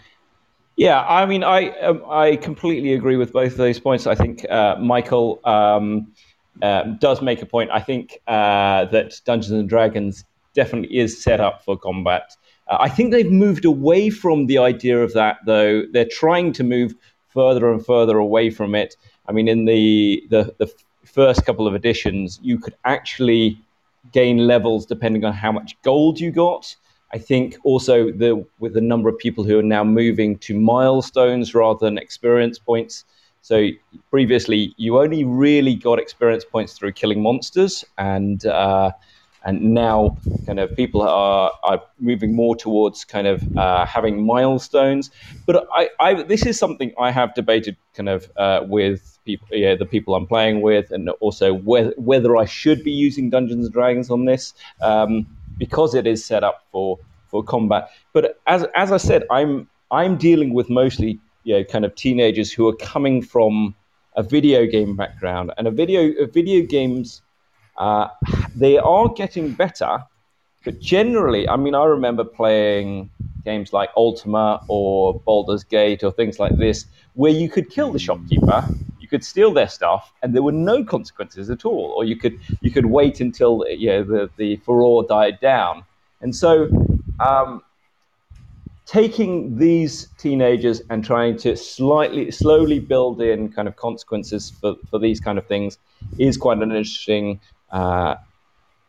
Yeah, I mean, I um, I completely agree with both of those points. I think uh, Michael. Um, Um, does make a point. I think uh, that Dungeons and Dragons definitely is set up for combat. Uh, I think they've moved away from the idea of that, though. They're trying to move further and further away from it. I mean, in the, the, the first couple of editions, you could actually gain levels depending on how much gold you got. I think also the with the number of people who are now moving to milestones rather than experience points. So previously, you only really got experience points through killing monsters, and uh, and now kind of people are, are moving more towards kind of uh, having milestones. But I, I this is something I have debated kind of uh, with people, yeah, the people I'm playing with, and also whether whether I should be using Dungeons and Dragons on this um, because it is set up for for combat. But as as I said, I'm I'm dealing with mostly, you know, kind of teenagers who are coming from a video game background, and a video a video games, uh, they are getting better, but generally, I mean, I remember playing games like Ultima or Baldur's Gate or things like this, where you could kill the shopkeeper, you could steal their stuff, and there were no consequences at all, or you could you could wait until, you know, the the furore died down, and so. Um, Taking these teenagers and trying to slightly, slowly build in kind of consequences for, for these kind of things is quite an interesting uh,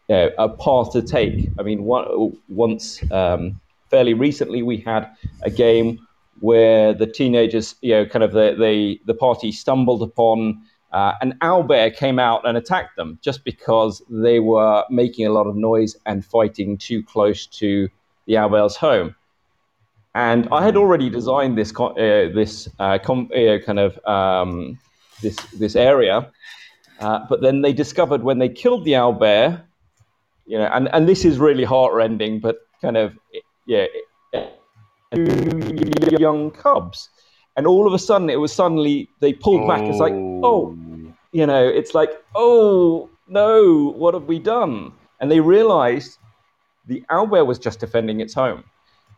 you know, a path to take. I mean, one, once um, fairly recently, we had a game where the teenagers, you know, kind of the the, the party stumbled upon uh, an owlbear came out and attacked them just because they were making a lot of noise and fighting too close to the owlbear's home. And I had already designed this uh, this uh, com- uh, kind of um, this this area, uh, but then they discovered when they killed the owlbear, you know, and, and this is really heartrending, but kind of yeah, young cubs, and all of a sudden it was suddenly they pulled oh. back. It's like oh, you know, it's like oh no, what have we done? And they realized the owlbear was just defending its home.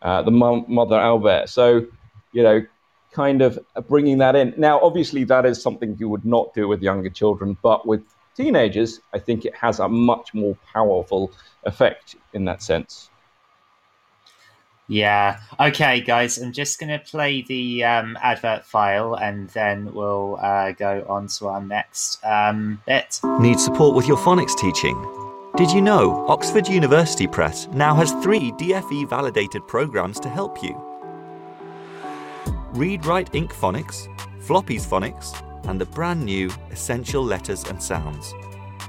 Uh, the mom, mother owlbear. So, you know, kind of bringing that in. Now, obviously, that is something you would not do with younger children, but with teenagers, I think it has a much more powerful effect in that sense. Yeah. Okay, guys, I'm just going to play the um, advert file and then we'll uh, go on to our next um, bit. Need support with your phonics teaching? Did you know Oxford University Press now has three D F E-validated programs to help you? Read Write Ink Phonics, Floppy's Phonics, and the brand new Essential Letters and Sounds.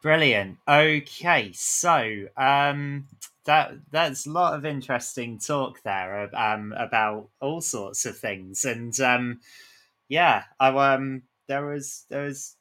Brilliant. Okay, so um, that that's a lot of interesting talk there um, about all sorts of things. And um, yeah, I, um, there was there was.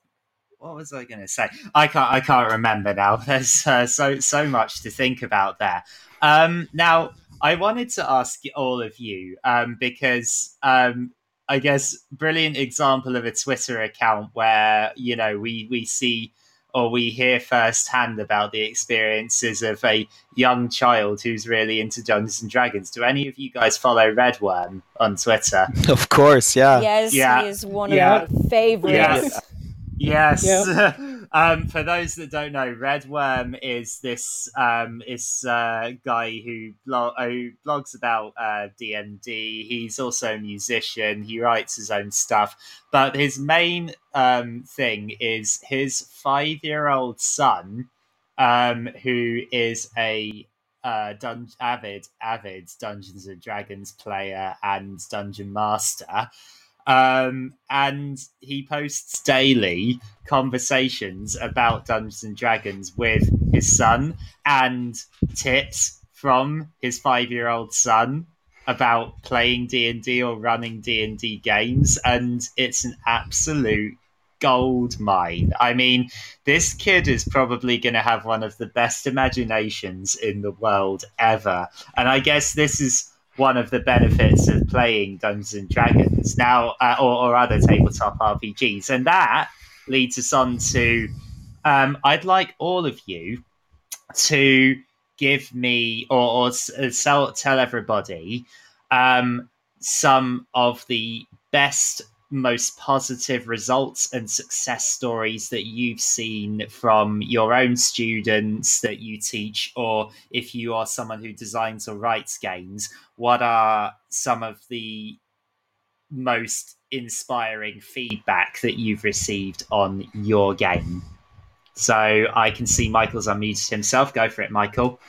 What was I going to say? I can't. I can't remember now. There's uh, so so much to think about there. Um, now, I wanted to ask all of you um, because um, I guess brilliant example of a Twitter account where, you know, we we see or we hear firsthand about the experiences of a young child who's really into Dungeons and Dragons. Do any of you guys follow Red Worm on Twitter? Of course, yeah. Yes, yeah. He is one yeah. of my favorites. Yes. Yes. Yep. um, for those that don't know, Red Worm is this um, is uh, guy who, blog- who blogs about uh, D and D. He's also a musician. He writes his own stuff. But his main um, thing is his five-year-old son, um, who is a uh, dun- avid, avid Dungeons and Dragons player and dungeon master. Um, and he posts daily conversations about Dungeons and Dragons with his son and tips from his five-year-old son about playing D and D or running D and D games. And it's an absolute gold mine. I mean, this kid is probably going to have one of the best imaginations in the world ever. And I guess this is one of the benefits of playing Dungeons and Dragons now, uh, or, or other tabletop R P Gs, and that leads us on to. Um, I'd like all of you to give me or, or sell, tell everybody um, some of the best, most positive results and success stories that you've seen from your own students that you teach, or if you are someone who designs or writes games, what are some of the most inspiring feedback that you've received on your game? So I can see Michael's unmuted himself. Go for it, Michael.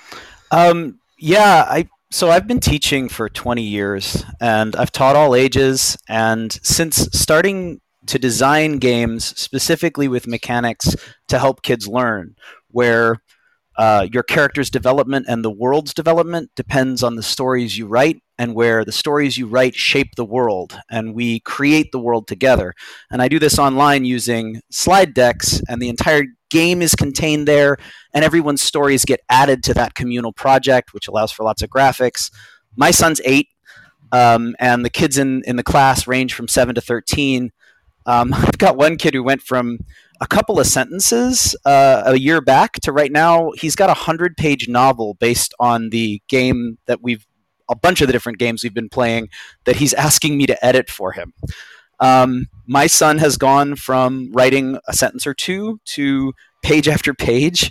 Um, yeah, I So I've been teaching for twenty years, and I've taught all ages, and since starting to design games specifically with mechanics to help kids learn, where uh, your character's development and the world's development depends on the stories you write, and where the stories you write shape the world, and we create the world together. And I do this online using slide decks, and the entire game is contained there, and everyone's stories get added to that communal project, which allows for lots of graphics. My son's eight, um, and the kids in, in the class range from seven to thirteen. Um, I've got one kid who went from a couple of sentences uh, a year back to right now, he's got a hundred-page novel based on the game that we've, a bunch of the different games we've been playing, that he's asking me to edit for him. Um, my son has gone from writing a sentence or two to page after page.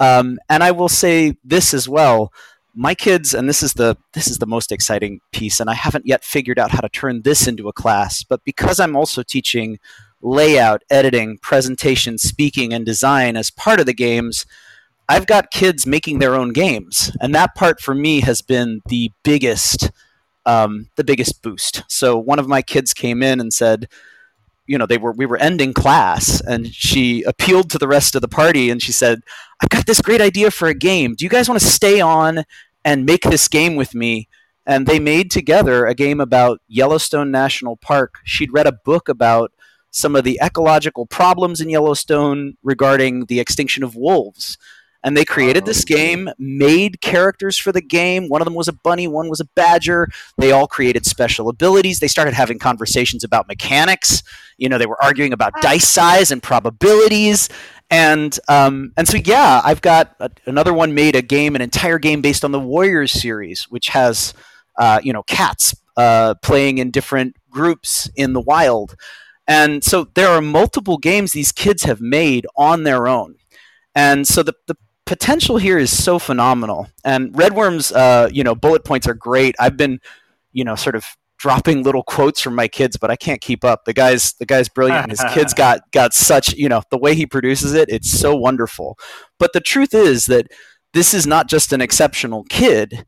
Um, and I will say this as well, my kids, and this is the, this is the most exciting piece, and I haven't yet figured out how to turn this into a class, but because I'm also teaching layout, editing, presentation, speaking, and design as part of the games, I've got kids making their own games. And that part for me has been the biggest Um, the biggest boost. So one of my kids came in and said, you know, they were we were ending class, and she appealed to the rest of the party, and she said, "I've got this great idea for a game. Do you guys want to stay on and make this game with me?" And they made together a game about Yellowstone National Park. She'd read a book about some of the ecological problems in Yellowstone regarding the extinction of wolves. And they created this game, made characters for the game. One of them was a bunny, one was a badger. They all created special abilities. They started having conversations about mechanics. You know, they were arguing about dice size and probabilities. And um, and so, yeah, I've got a, another one made a game, an entire game based on the Warriors series, which has, uh, you know, cats uh, playing in different groups in the wild. And so there are multiple games these kids have made on their own. And so the, the potential here is so phenomenal. And Red Worm's, uh, you know, bullet points are great. I've been, you know, sort of dropping little quotes from my kids, but I can't keep up. The guy's, the guy's brilliant. His kids got got such, you know, the way he produces it, it's so wonderful. But the truth is that this is not just an exceptional kid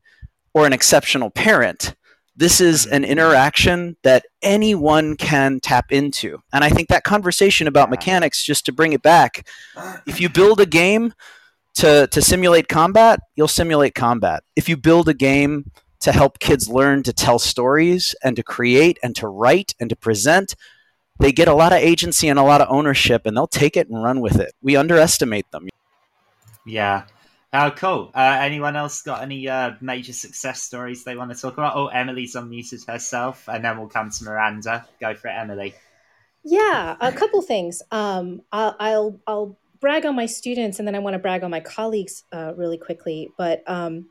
or an exceptional parent. This is an interaction that anyone can tap into. And I think that conversation about mechanics, just to bring it back, if you build a game to, to simulate combat, you'll simulate combat. If you build a game to help kids learn to tell stories and to create and to write and to present, they get a lot of agency and a lot of ownership, and they'll take it and run with it. We underestimate them. Yeah. Oh, cool. Uh, anyone else got any uh, major success stories they want to talk about? Oh, Emily's unmuted herself, and then we'll come to Miranda. Go for it, Emily. Yeah, a couple things. Um, I'll, I'll I'll brag on my students, and then I want to brag on my colleagues uh, really quickly. But um,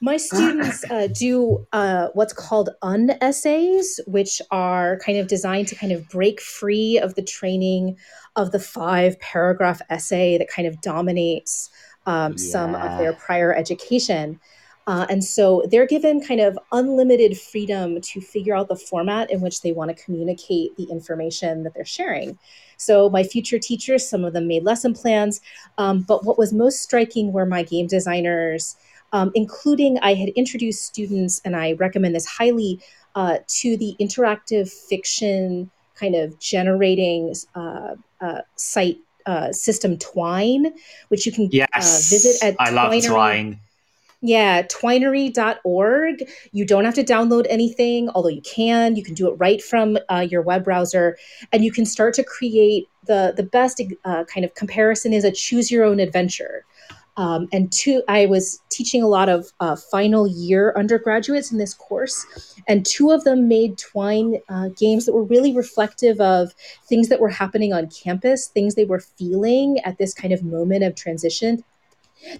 my students uh, do uh, what's called un-essays, which are kind of designed to kind of break free of the training of the five-paragraph essay that kind of dominates Um, yeah. some of their prior education. Uh, and so they're given kind of unlimited freedom to figure out the format in which they want to communicate the information that they're sharing. So my future teachers, some of them made lesson plans. Um, but what was most striking were my game designers, um, including I had introduced students, and I recommend this highly, uh, to the interactive fiction kind of generating uh, uh, site Uh, system Twine, which you can yes. uh, visit at I Twinery. Love Twine. Yeah, twinery dot org. You don't have to download anything, although you can. You can do it right from uh, your web browser, and you can start to create the the best uh, kind of comparison is a choose your own adventure. Um, and two, I was teaching a lot of uh, final year undergraduates in this course, and two of them made Twine uh, games that were really reflective of things that were happening on campus, things they were feeling at this kind of moment of transition.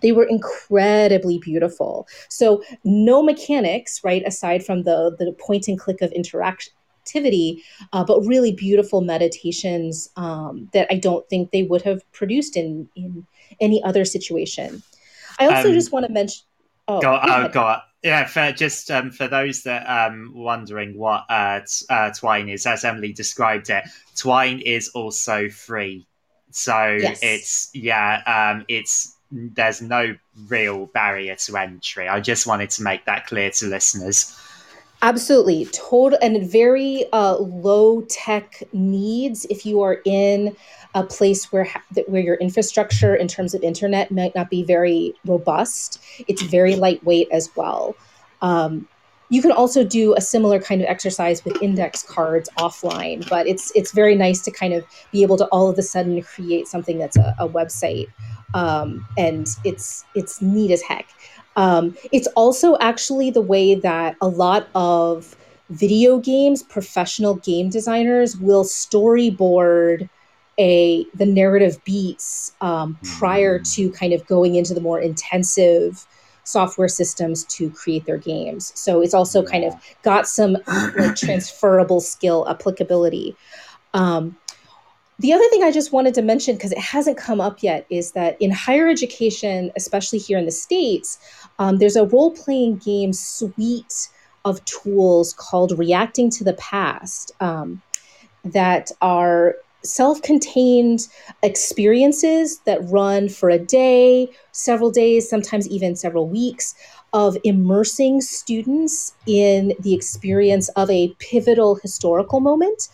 They were incredibly beautiful. So no mechanics, right, aside from the, the point and click of interaction, activity, uh, but really beautiful meditations um, that I don't think they would have produced in, in any other situation. I also um, just want to mention... Oh, go, go, oh, go yeah, for, just um, for those that are um, wondering what uh, t- uh, Twine is, as Emily described it, Twine is also free. So yes. it's, yeah, um, it's... there's no real barrier to entry. I just wanted to make that clear to listeners. Absolutely. Total and very uh, low tech needs. If you are in a place where ha- where your infrastructure in terms of internet might not be very robust, it's very lightweight as well. Um, you can also do a similar kind of exercise with index cards offline, but it's it's very nice to kind of be able to all of a sudden create something that's a, a website. Um, and it's it's neat as heck. Um, it's also actually the way that a lot of video games, professional game designers will storyboard a the narrative beats um, prior to kind of going into the more intensive software systems to create their games. So it's also kind of got some like, transferable skill applicability. Um, The other thing I just wanted to mention, because it hasn't come up yet, is that in higher education, especially here in the States, um, there's a role-playing game suite of tools called Reacting to the Past um, that are self-contained experiences that run for a day, several days, sometimes even several weeks, of immersing students in the experience of a pivotal historical moment.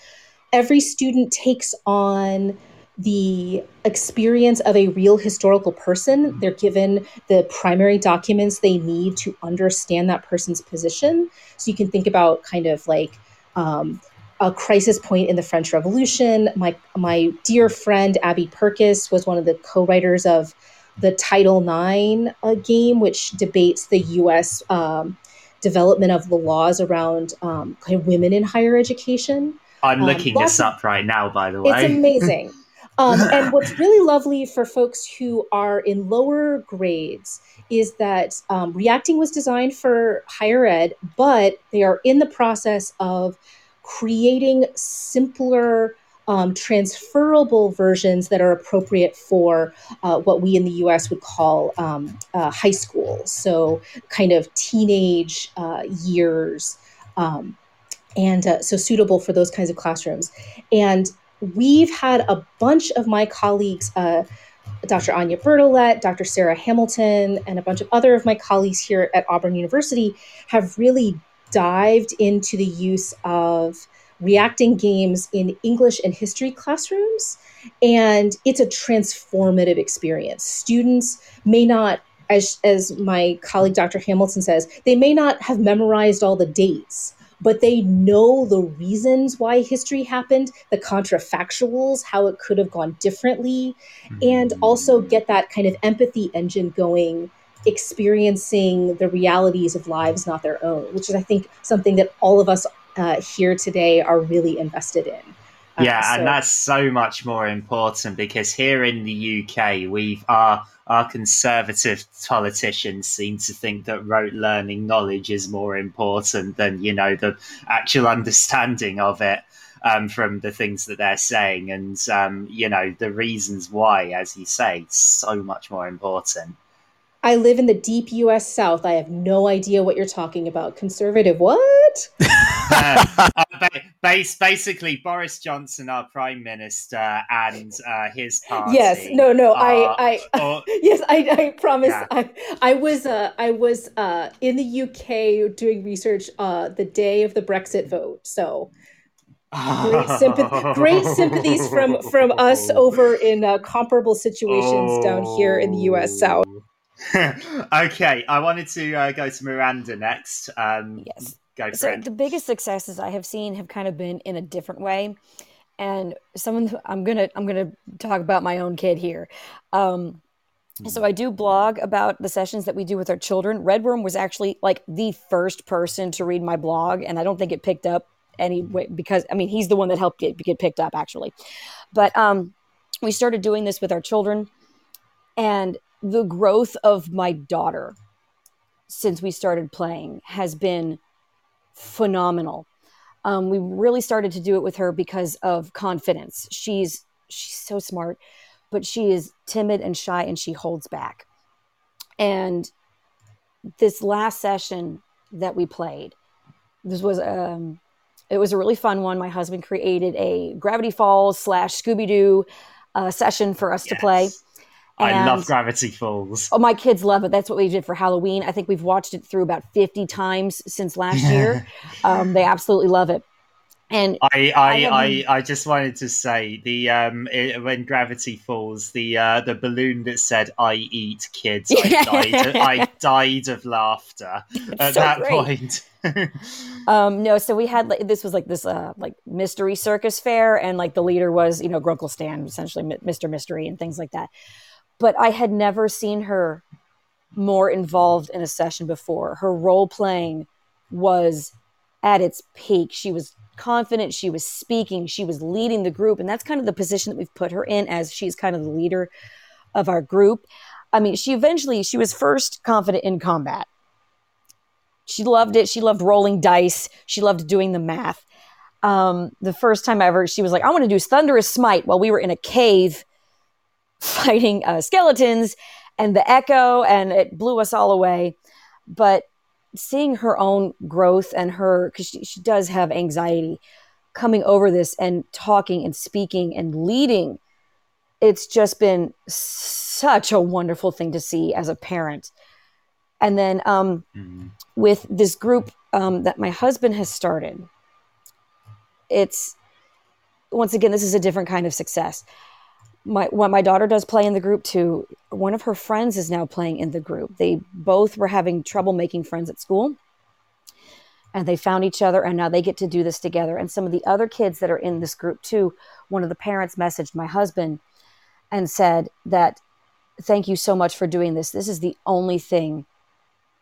Every student takes on the experience of a real historical person. They're given the primary documents they need to understand that person's position. So you can think about kind of like um, a crisis point in the French Revolution. My my dear friend, Abby Perkis, was one of the co-writers of the Title nine uh, game, which debates the U S um, development of the laws around um, kind of women in higher education. I'm looking um, this up right now, by the way. It's amazing. um, and what's really lovely for folks who are in lower grades is that um, Reacting was designed for higher ed, but they are in the process of creating simpler, um, transferable versions that are appropriate for uh, what we in the U S would call um, uh, high school. So kind of teenage uh, years, um And uh, so suitable for those kinds of classrooms. And we've had a bunch of my colleagues, uh, Doctor Anya Bertolette, Doctor Sarah Hamilton, and a bunch of other of my colleagues here at Auburn University have really dived into the use of reacting games in English and history classrooms. And it's a transformative experience. Students may not, as, as my colleague Doctor Hamilton says, they may not have memorized all the dates, but they know the reasons why history happened, the contrafactuals, how it could have gone differently, and also get that kind of empathy engine going, experiencing the realities of lives not their own, which is, I think, something that all of us uh, here today are really invested in. Uh, yeah, so. And that's so much more important because here in the U K, we've our, our conservative politicians seem to think that rote learning knowledge is more important than, you know, the actual understanding of it um, from the things that they're saying. And, um, you know, the reasons why, as you say, it's so much more important. I live in the deep U S South. I have no idea what you're talking about. Conservative what? uh, uh, basically, Boris Johnson, our Prime Minister, and uh, his party. Yes, no, no. Are, I, I, or, yes, I, I promise. Yeah. I, I was, uh, I was uh, in the U K doing research uh, the day of the Brexit vote. So great, sympath- great sympathies from from us over in uh, comparable situations oh. down here in the U S South. Okay, I wanted to uh, go to Miranda next. Um, yes. Go for so it. The biggest successes I have seen have kind of been in a different way, and someone I'm gonna I'm gonna talk about my own kid here. Um, so I do blog about the sessions that we do with our children. Red Worm was actually like the first person to read my blog, and I don't think it picked up anyway because I mean he's the one that helped it get picked up actually. But um, we started doing this with our children, and the growth of my daughter since we started playing has been phenomenal. Um, we really started to do it with her because of confidence. She's she's so smart, but she is timid and shy, and she holds back. And this last session that we played, this was um, it was a really fun one. My husband created a Gravity Falls slash Scooby Doo uh, session for us yes. to play. And I love Gravity Falls. Oh, my kids love it. That's what we did for Halloween. I think we've watched it through about fifty times since last year. Um, they absolutely love it. And I, I, I, I, I just wanted to say the um, it, when Gravity Falls, the uh, the balloon that said "I eat kids," I died. of, I died of laughter it's at so that great. point. um, no, so we had like, this was like this uh, like mystery circus fair, and like the leader was you know Grunkle Stan, essentially Mister Mystery and things like that. But I had never seen her more involved in a session before. Her role playing was at its peak. She was confident. She was speaking. She was leading the group. And that's kind of the position that we've put her in, as she's kind of the leader of our group. I mean, she eventually, she was first confident in combat. She loved it. She loved rolling dice. She loved doing the math. Um, the first time ever, she was like, I want to do Thunderous Smite while we were in a cave fighting uh, skeletons and the echo, and it blew us all away. But seeing her own growth and her, because she, she does have anxiety, coming over this and talking and speaking and leading, it's just been such a wonderful thing to see as a parent. And then um, mm-hmm. with this group um, that my husband has started, it's, once again, this is a different kind of success. My what my daughter does play in the group too. One of her friends is now playing in the group. They both were having trouble making friends at school, and they found each other, and now they get to do this together. And some of the other kids that are in this group too, one of the parents messaged my husband and said that, thank you so much for doing this. This is the only thing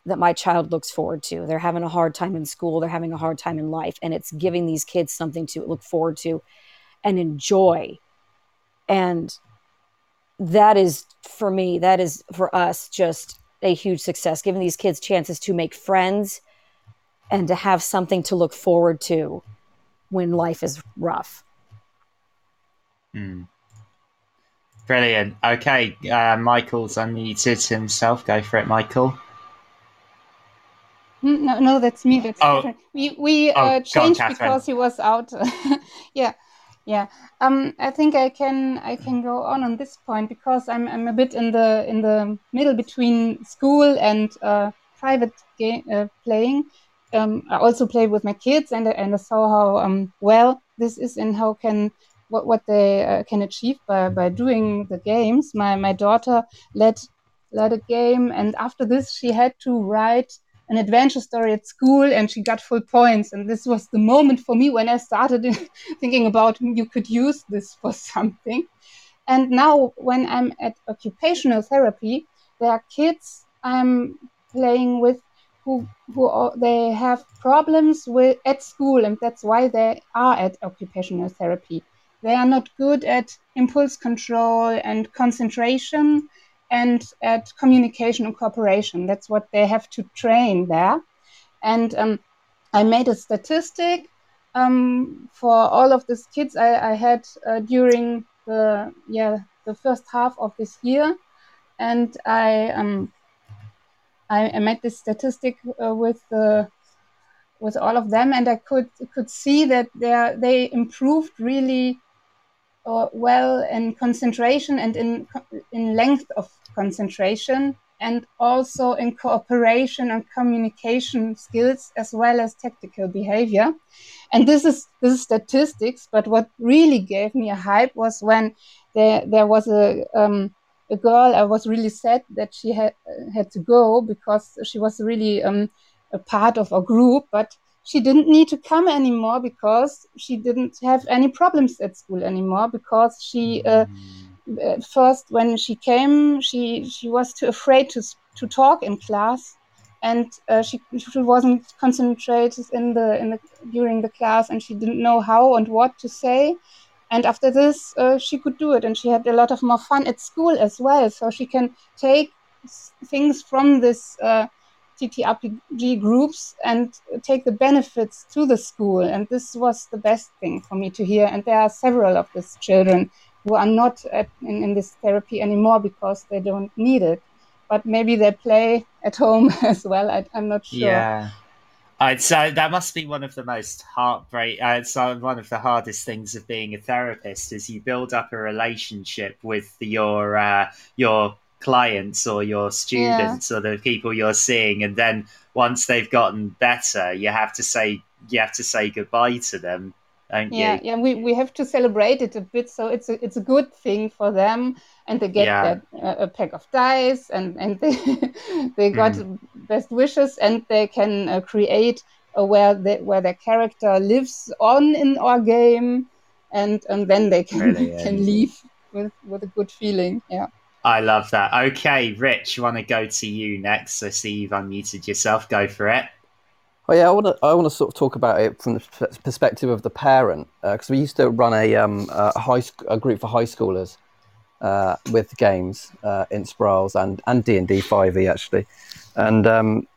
that my child looks forward to. They're having a hard time in school. They're having a hard time in life. And it's giving these kids something to look forward to and enjoy. And that is, for me, that is for us just a huge success, giving these kids chances to make friends and to have something to look forward to when life is rough. Mm. Brilliant. Okay, uh, Michael's unmuted himself. Go for it, Michael. No, no, that's me. That's oh. We, we oh, uh, changed on, because he was out. yeah. Yeah, um, I think I can I can go on on this point, because I'm I'm a bit in the in the middle between school and uh, private game uh, playing. Um, I also play with my kids, and and I saw how um, well this is and how can what what they uh, can achieve by, by doing the games. My my daughter led led a game, and after this she had to write an adventure story at school, and she got full points. And this was the moment for me when I started thinking about you could use this for something. And now when I'm at occupational therapy, there are kids I'm playing with who who are, they have problems with at school, and that's why they are at occupational therapy. They are not good at impulse control and concentration, and at communication and cooperation. That's what they have to train there. And um, I made a statistic um, for all of these kids I, I had uh, during the yeah the first half of this year, and I um, I, I made this statistic uh, with the with all of them, and I could could see that they they improved really. Or well in concentration and in in length of concentration, and also in cooperation and communication skills, as well as tactical behavior. And this is this is statistics. But what really gave me a hype was when there there was a um, a girl. I was really sad that she had had to go, because she was really um, a part of our group, but she didn't need to come anymore because she didn't have any problems at school anymore, because she uh, at first when she came, she, she was too afraid to to talk in class, and uh, she she wasn't concentrated in the in the during the class, and she didn't know how and what to say. And after this, uh, she could do it, and she had a lot of more fun at school as well. So she can take things from this uh, T T R P G groups and take the benefits to the school. And this was the best thing for me to hear. And there are several of these children who are not at, in, in this therapy anymore because they don't need it. But maybe they play at home as well. I, I'm not sure. Yeah. Uh, so that must be one of the most heartbreak. Uh, so one of the hardest things of being a therapist is you build up a relationship with your uh, your clients or your students yeah. or the people you're seeing, and then once they've gotten better, you have to say you have to say goodbye to them. Don't yeah, you? yeah. We we have to celebrate it a bit, so it's a it's a good thing for them, and they get yeah. that, uh, a pack of dice, and and they they got. Mm. best wishes, and they can uh, create uh, where they, where their character lives on in our game, and and then they can Brilliant. can leave with with a good feeling. Yeah, I love that. Okay, Rich, I want to go to you next. I see you've unmuted yourself. Go for it. Oh yeah, I want to I want to sort of talk about it from the perspective of the parent, because uh, we used to run a um a high sc- a group for high schoolers uh, with games, uh, Inspirals and and D and D five e actually. And um,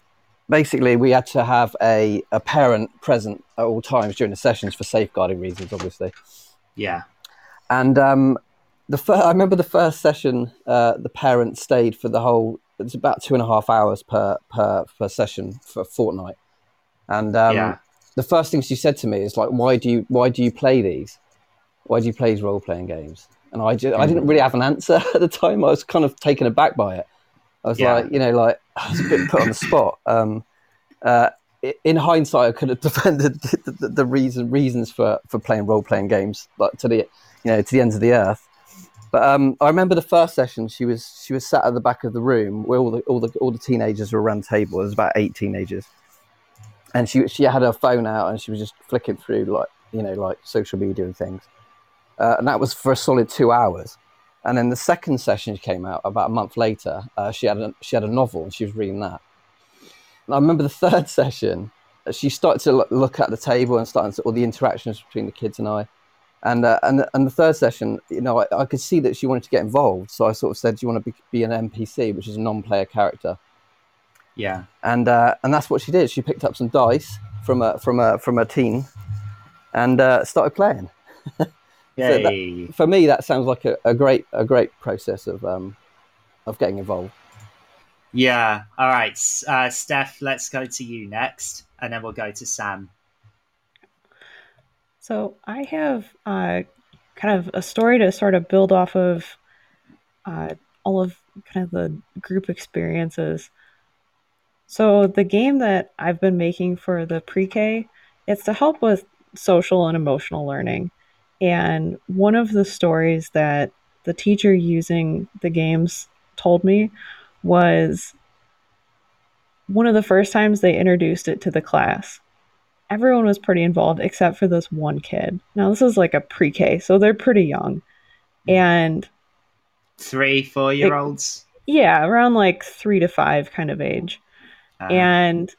basically, we had to have a, a parent present at all times during the sessions for safeguarding reasons, obviously. Yeah. And um, the fir- I remember the first session, uh, the parent stayed for the whole. It's about two and a half hours per per, per session for a fortnight. And um, yeah. the first thing she said to me is like, "Why do you why do you play these? Why do you play these role playing games?" And I just, mm-hmm. I didn't really have an answer at the time. I was kind of taken aback by it. I was yeah. like, you know, like I was a bit put on the spot. Um, uh, in hindsight, I could have defended the, the, the reason reasons for, for playing role playing games, like to the, you know, to the ends of the earth. But um, I remember the first session. She was she was sat at the back of the room where all the all the all the teenagers were around the table. There was about eight teenagers, and she she had her phone out and she was just flicking through like you know like social media and things. Uh, and that was for a solid two hours. And then the second session she came out about a month later. Uh, she had a, she had a novel and she was reading that. And I remember the third session, she started to look at the table and started to, all the interactions between the kids and I. And uh, and and the third session, you know, I, I could see that she wanted to get involved. So I sort of said, "Do you want to be, be an N P C, which is a non-player character?" Yeah. And uh, and that's what she did. She picked up some dice from a from a from a teen, and uh, started playing. So that, for me, that sounds like a, a great a great process of um of getting involved. Yeah. All right, uh, Steph, let's go to you next, and then we'll go to Sam. So I have uh, kind of a story to sort of build off of uh, all of kind of the group experiences. So the game that I've been making for the pre-K, it's to help with social and emotional learning. And one of the stories that the teacher using the games told me was one of the first times they introduced it to the class. Everyone was pretty involved except for this one kid. Now, this is like a pre-K, so they're pretty young. And three, four-year-olds? It, yeah, around like three to five kind of age. Uh-huh. And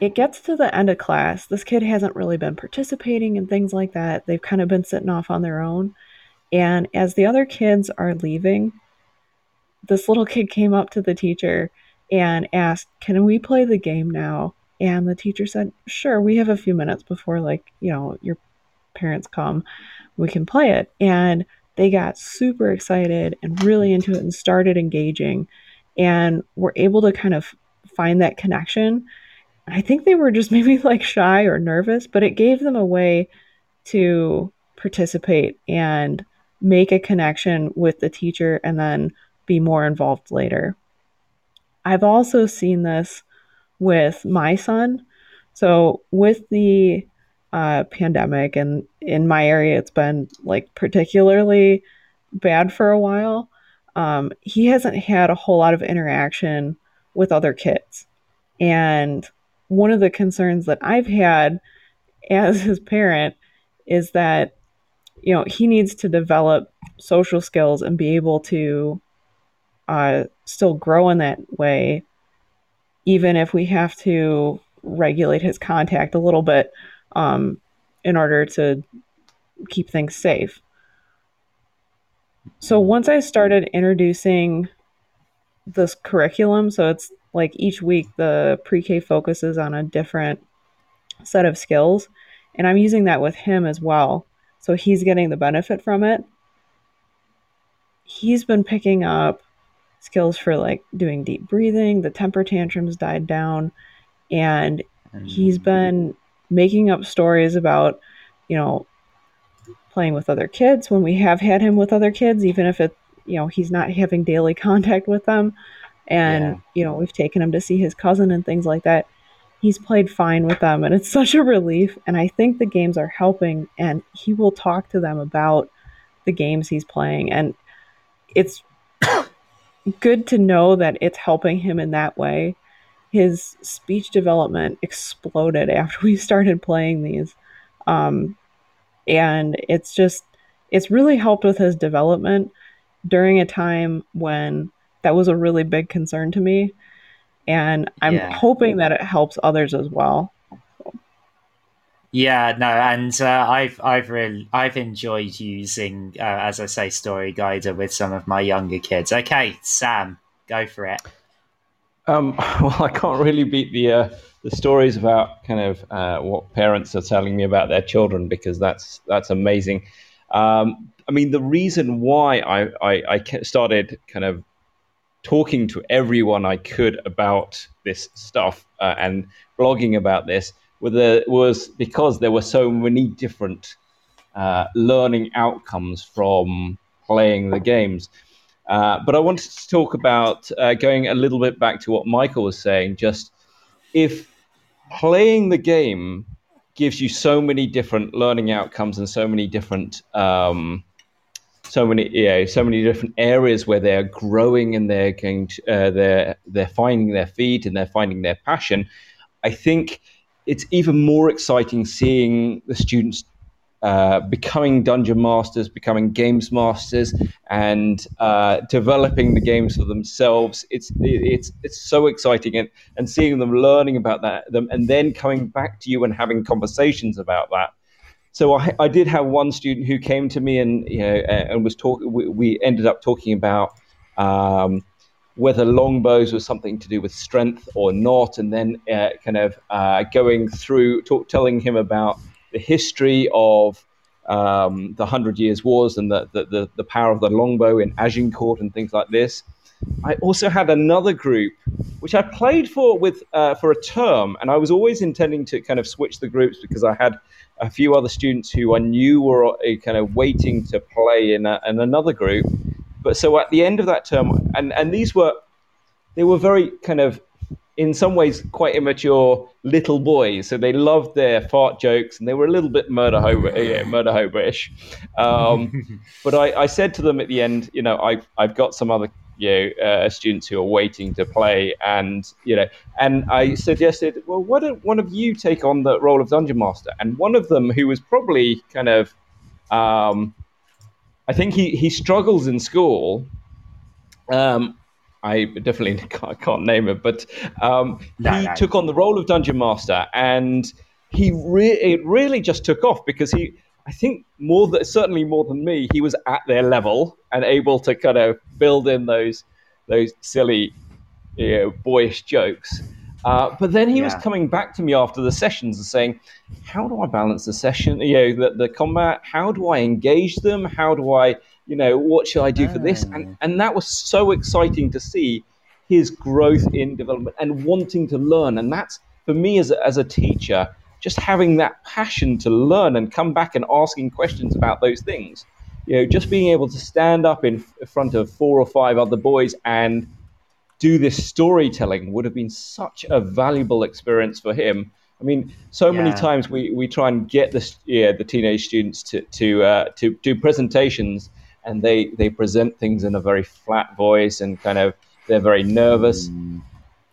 it gets to the end of class. This kid hasn't really been participating and things like that. They've kind of been sitting off on their own. And as the other kids are leaving, this little kid came up to the teacher and asked, "Can we play the game now?" And the teacher said, "Sure, we have a few minutes before, like, you know, your parents come. We can play it." And they got super excited and really into it and started engaging and were able to kind of find that connection. I think they were just maybe like shy or nervous, but it gave them a way to participate and make a connection with the teacher and then be more involved later. I've also seen this with my son. So with the uh, pandemic, and in my area, it's been like particularly bad for a while. Um, he hasn't had a whole lot of interaction with other kids. And one of the concerns that I've had as his parent is that, you know, he needs to develop social skills and be able to uh, still grow in that way, even if we have to regulate his contact a little bit um, in order to keep things safe. So once I started introducing this curriculum. So it's like each week the pre-K focuses on a different set of skills. And I'm using that with him as well. So he's getting the benefit from it. He's been picking up skills for like doing deep breathing. The temper tantrums died down. And he's been making up stories about, you know, playing with other kids when we have had him with other kids, even if it, you know, he's not having daily contact with them. And, yeah. you know, we've taken him to see his cousin and things like that. He's played fine with them, and it's such a relief. And I think the games are helping, and he will talk to them about the games he's playing. And it's good to know that it's helping him in that way. His speech development exploded after we started playing these. Um, and it's just, it's really helped with his development during a time when that was a really big concern to me. And I'm yeah. hoping that it helps others as well. So. Yeah, no, and uh, I've I've really I've enjoyed using, uh, as I say, Story Guider with some of my younger kids. Okay, Sam, go for it. Um, well, I can't really beat the uh, the stories about kind of uh, what parents are telling me about their children, because that's that's amazing. Um, I mean, the reason why I, I, I started kind of talking to everyone I could about this stuff uh, and blogging about this was, uh, was because there were so many different uh, learning outcomes from playing the games. Uh, but I wanted to talk about uh, going a little bit back to what Michael was saying, just if playing the game gives you so many different learning outcomes and so many different um, so many you know, so many different areas where they're growing and they're going to, uh, they're they're finding their feet and they're finding their passion, I think it's even more exciting seeing the students Uh, becoming dungeon masters, becoming games masters, and uh, developing the games for themselves. It's it's it's so exciting, and, and seeing them learning about that, them, and then coming back to you and having conversations about that. So I, I did have one student who came to me, and you know, and was talk. We, we ended up talking about um, whether longbows was something to do with strength or not, and then uh, kind of uh, going through, talk, telling him about the history of um, the Hundred Years' Wars and the, the, the, the power of the longbow in Agincourt and things like this. I also had another group, which I played for with uh, for a term, and I was always intending to kind of switch the groups because I had a few other students who I knew were uh, kind of waiting to play in, a, in another group. But so at the end of that term, and, and these were, they were very kind of, in some ways, quite immature little boys. So they loved their fart jokes, and they were a little bit murder hobo, yeah, murder hobo-ish. Um, but I, I said to them at the end, you know, I, I've got some other you know, uh, students who are waiting to play, and you know, and I suggested, well, why don't one of you take on the role of Dungeon Master? And one of them, who was probably kind of, um, I think he he struggles in school. Um, I definitely can't, can't name it, but um, no, he no. took on the role of Dungeon Master, and he re- it really just took off because he, I think more than, certainly more than me, he was at their level and able to kind of build in those those silly, you know, boyish jokes. Uh, but then he yeah. was coming back to me after the sessions and saying, "How do I balance the session? You know, the, the combat. How do I engage them? How do I?" You know, what should I do for this? And and that was so exciting to see his growth in development and wanting to learn. And that's, for me as a, as a teacher, just having that passion to learn and come back and asking questions about those things. You know, just being able to stand up in front of four or five other boys and do this storytelling would have been such a valuable experience for him. I mean, so yeah. many times we, we try and get the, yeah, the teenage students to to uh, to do presentations, and they, they present things in a very flat voice and kind of they're very nervous. Mm.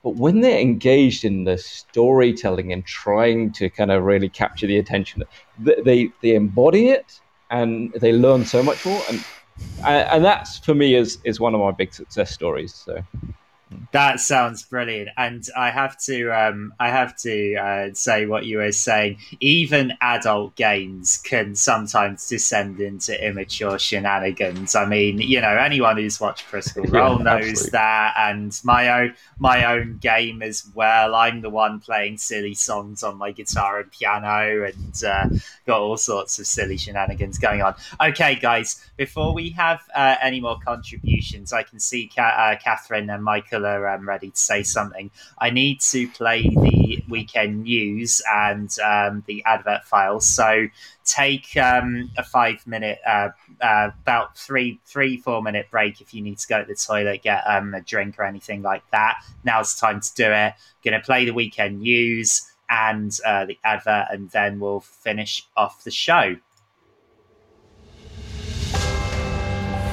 But when they're engaged in the storytelling and trying to kind of really capture the attention, they they embody it and they learn so much more. And and that's, for me, is, is one of my big success stories. So That sounds brilliant, and I have to, um, I have to uh, say what you were saying. Even adult games can sometimes descend into immature shenanigans. I mean, you know, anyone who's watched Critical Role yeah, knows absolutely. that, and my own, my own game as well. I'm the one playing silly songs on my guitar and piano, and uh, got all sorts of silly shenanigans going on. Okay, guys, before we have uh, any more contributions, I can see Ca- uh, Catherine and Michael are um, ready to say something. I need to play the weekend news and um, the advert files. So take um, a five minute, uh, uh, about three, three, four minute break if you need to go to the toilet, get um, a drink or anything like that. Now's the time to do it. Going to play the weekend news and uh, the advert, and then we'll finish off the show.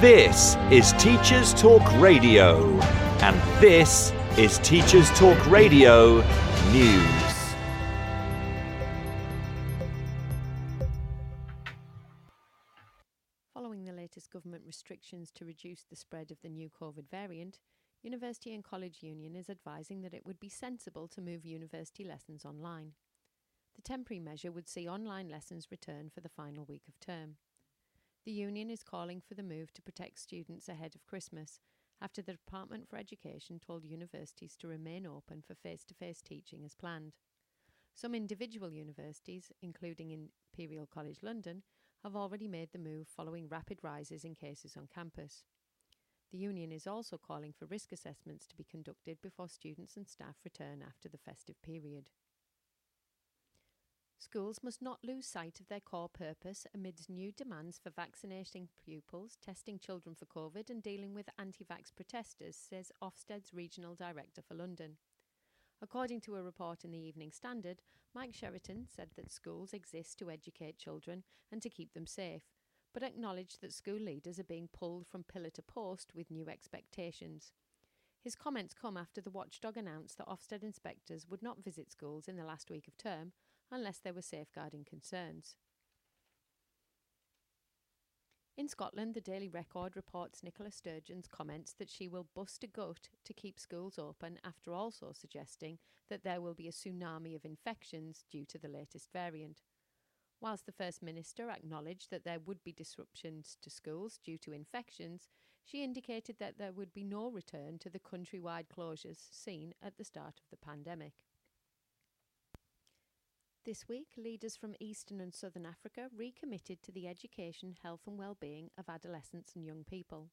This is Teachers Talk Radio. And this is Teachers Talk Radio News. Following the latest government restrictions to reduce the spread of the new COVID variant, University and College Union is advising that it would be sensible to move university lessons online. The temporary measure would see online lessons return for the final week of term. The union is calling for the move to protect students ahead of Christmas, after the Department for Education told universities to remain open for face-to-face teaching as planned. Some individual universities, including Imperial College London, have already made the move following rapid rises in cases on campus. The union is also calling for risk assessments to be conducted before students and staff return after the festive period. Schools must not lose sight of their core purpose amidst new demands for vaccinating pupils, testing children for COVID and dealing with anti-vax protesters, says Ofsted's Regional Director for London. According to a report in the Evening Standard, Mike Sheraton said that schools exist to educate children and to keep them safe, but acknowledged that school leaders are being pulled from pillar to post with new expectations. His comments come after the watchdog announced that Ofsted inspectors would not visit schools in the last week of term, unless there were safeguarding concerns. In Scotland, the Daily Record reports Nicola Sturgeon's comments that she will bust a gut to keep schools open, after also suggesting that there will be a tsunami of infections due to the latest variant. Whilst the First Minister acknowledged that there would be disruptions to schools due to infections, she indicated that there would be no return to the countrywide closures seen at the start of the pandemic. This week, leaders from Eastern and Southern Africa recommitted to the education, health and well-being of adolescents and young people.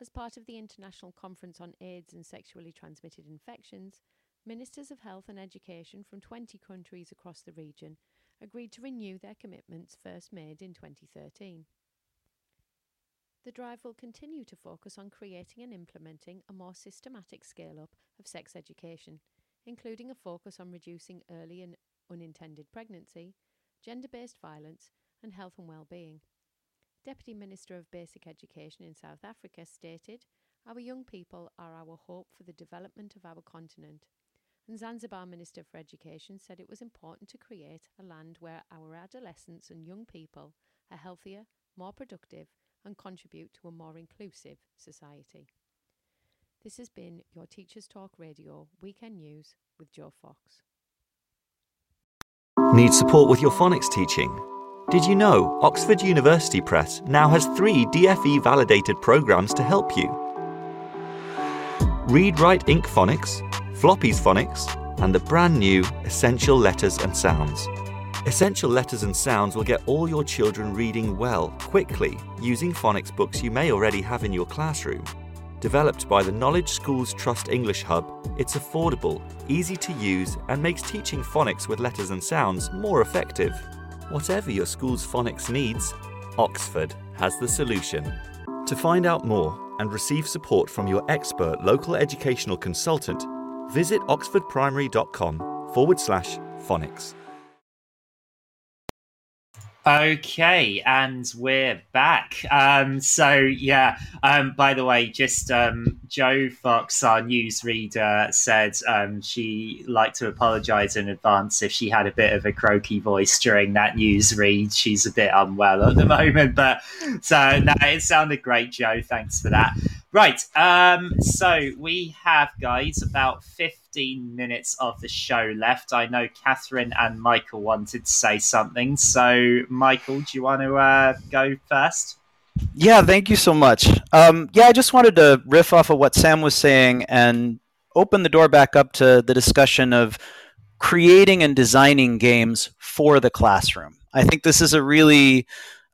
As part of the International Conference on AIDS and Sexually Transmitted Infections, ministers of health and education from twenty countries across the region agreed to renew their commitments first made in twenty thirteen. The drive will continue to focus on creating and implementing a more systematic scale-up of sex education, including a focus on reducing early and unintended pregnancy, gender-based violence and health and well-being. Deputy Minister of Basic Education in South Africa stated, "Our young people are our hope for the development of our continent." And Zanzibar Minister for Education said it was important to create a land where our adolescents and young people are healthier, more productive and contribute to a more inclusive society. This has been your Teachers Talk Radio Weekend News with Joe Fox. Need support with your phonics teaching? Did you know Oxford University Press now has three D F E-validated programs to help you? Read Write Ink Phonics, Floppy's Phonics, and the brand new Essential Letters and Sounds. Essential Letters and Sounds will get all your children reading well, quickly, using phonics books you may already have in your classroom. Developed by the Knowledge Schools Trust English Hub, it's affordable, easy to use, and makes teaching phonics with letters and sounds more effective. Whatever your school's phonics needs, Oxford has the solution. To find out more and receive support from your expert local educational consultant, visit oxfordprimary.com forward slash phonics. Okay, and we're back. Um, so, yeah, um, by the way, just um, Joe Fox, our newsreader, said um, she liked to apologise in advance if she had a bit of a croaky voice during that news read. She's a bit unwell at the moment, but so no, it sounded great, Joe. Thanks for that. Right, um, so we have, guys, about fifteen minutes of the show left. I know Catherine and Michael wanted to say something. So, Michael, do you want to uh, go first? Yeah, thank you so much. Um, yeah, I just wanted to riff off of what Sam was saying and open the door back up to the discussion of creating and designing games for the classroom. I think this is a really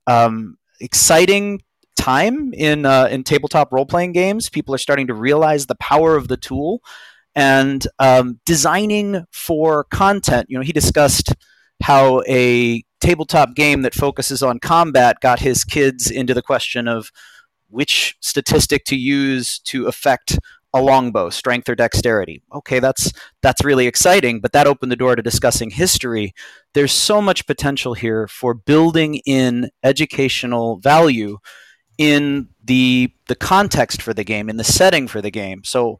um, exciting time in uh, in tabletop role-playing games. People are starting to realize the power of the tool and um, designing for content. You know, he discussed how a tabletop game that focuses on combat got his kids into the question of which statistic to use to affect a longbow, strength or dexterity. Okay, that's that's really exciting, but that opened the door to discussing history. There's so much potential here for building in educational value in the the context for the game, in the setting for the game. So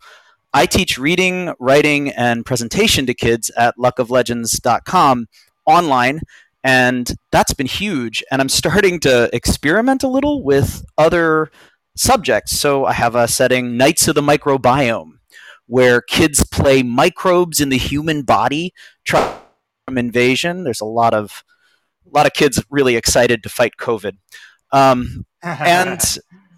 I teach reading, writing, and presentation to kids at luck of legends dot com online, and that's been huge. And I'm starting to experiment a little with other subjects. So I have a setting, Knights of the Microbiome, where kids play microbes in the human body, trying from invasion. There's a lot of a lot of kids really excited to fight COVID. Um, and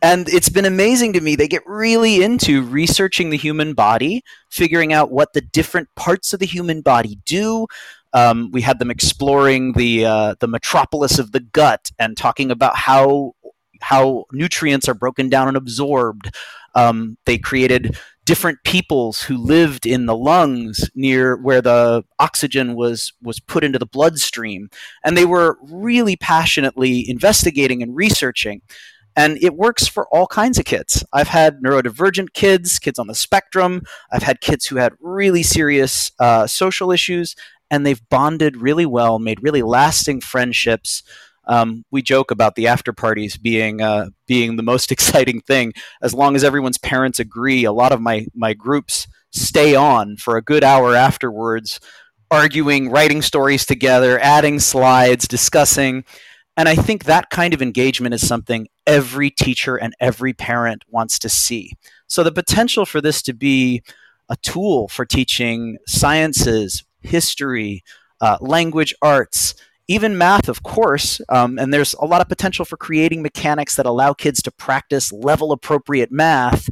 and it's been amazing to me. They get really into researching the human body, figuring out what the different parts of the human body do. Um, we had them exploring the uh, the metropolis of the gut and talking about how how nutrients are broken down and absorbed. Um, they created different peoples who lived in the lungs near where the oxygen was was put into the bloodstream. And they were really passionately investigating and researching. And it works for all kinds of kids. I've had neurodivergent kids, kids on the spectrum. I've had kids who had really serious uh, social issues, and they've bonded really well, made really lasting friendships. Um, we joke about the after parties being uh, being the most exciting thing. As long as everyone's parents agree, a lot of my, my groups stay on for a good hour afterwards, arguing, writing stories together, adding slides, discussing. And I think that kind of engagement is something every teacher and every parent wants to see. So the potential for this to be a tool for teaching sciences, history, uh, language arts, even math, of course, um, and there's a lot of potential for creating mechanics that allow kids to practice level-appropriate math,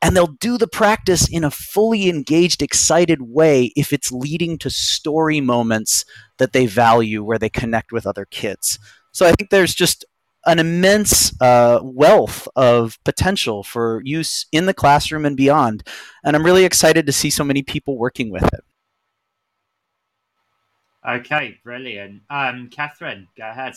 and they'll do the practice in a fully engaged, excited way if it's leading to story moments that they value where they connect with other kids. So I think there's just an immense uh, wealth of potential for use in the classroom and beyond, and I'm really excited to see so many people working with it. Okay, brilliant. Um, Catherine, go ahead.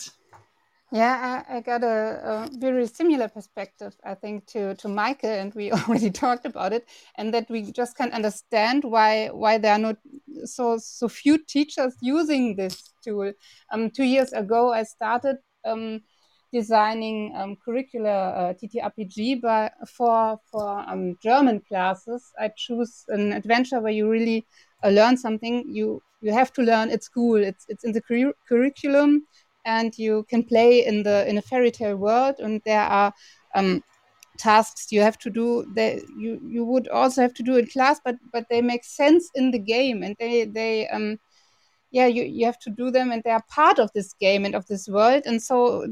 Yeah, I, I got a, a very similar perspective, I think, to, to Michael, and we already talked about it, and that we just can't understand why why there are not so so few teachers using this tool. Um, two years ago, I started um, designing um, curricular uh, T T R P G by, for for um, German classes. I choose an adventure where you really uh, learn something you. You have to learn at school. It's it's in the cur- curriculum, and you can play in the in a fairy tale world. And there are um, tasks you have to do that you, you would also have to do in class, but but they make sense in the game, and they they um yeah you, you have to do them, and they are part of this game and of this world. And so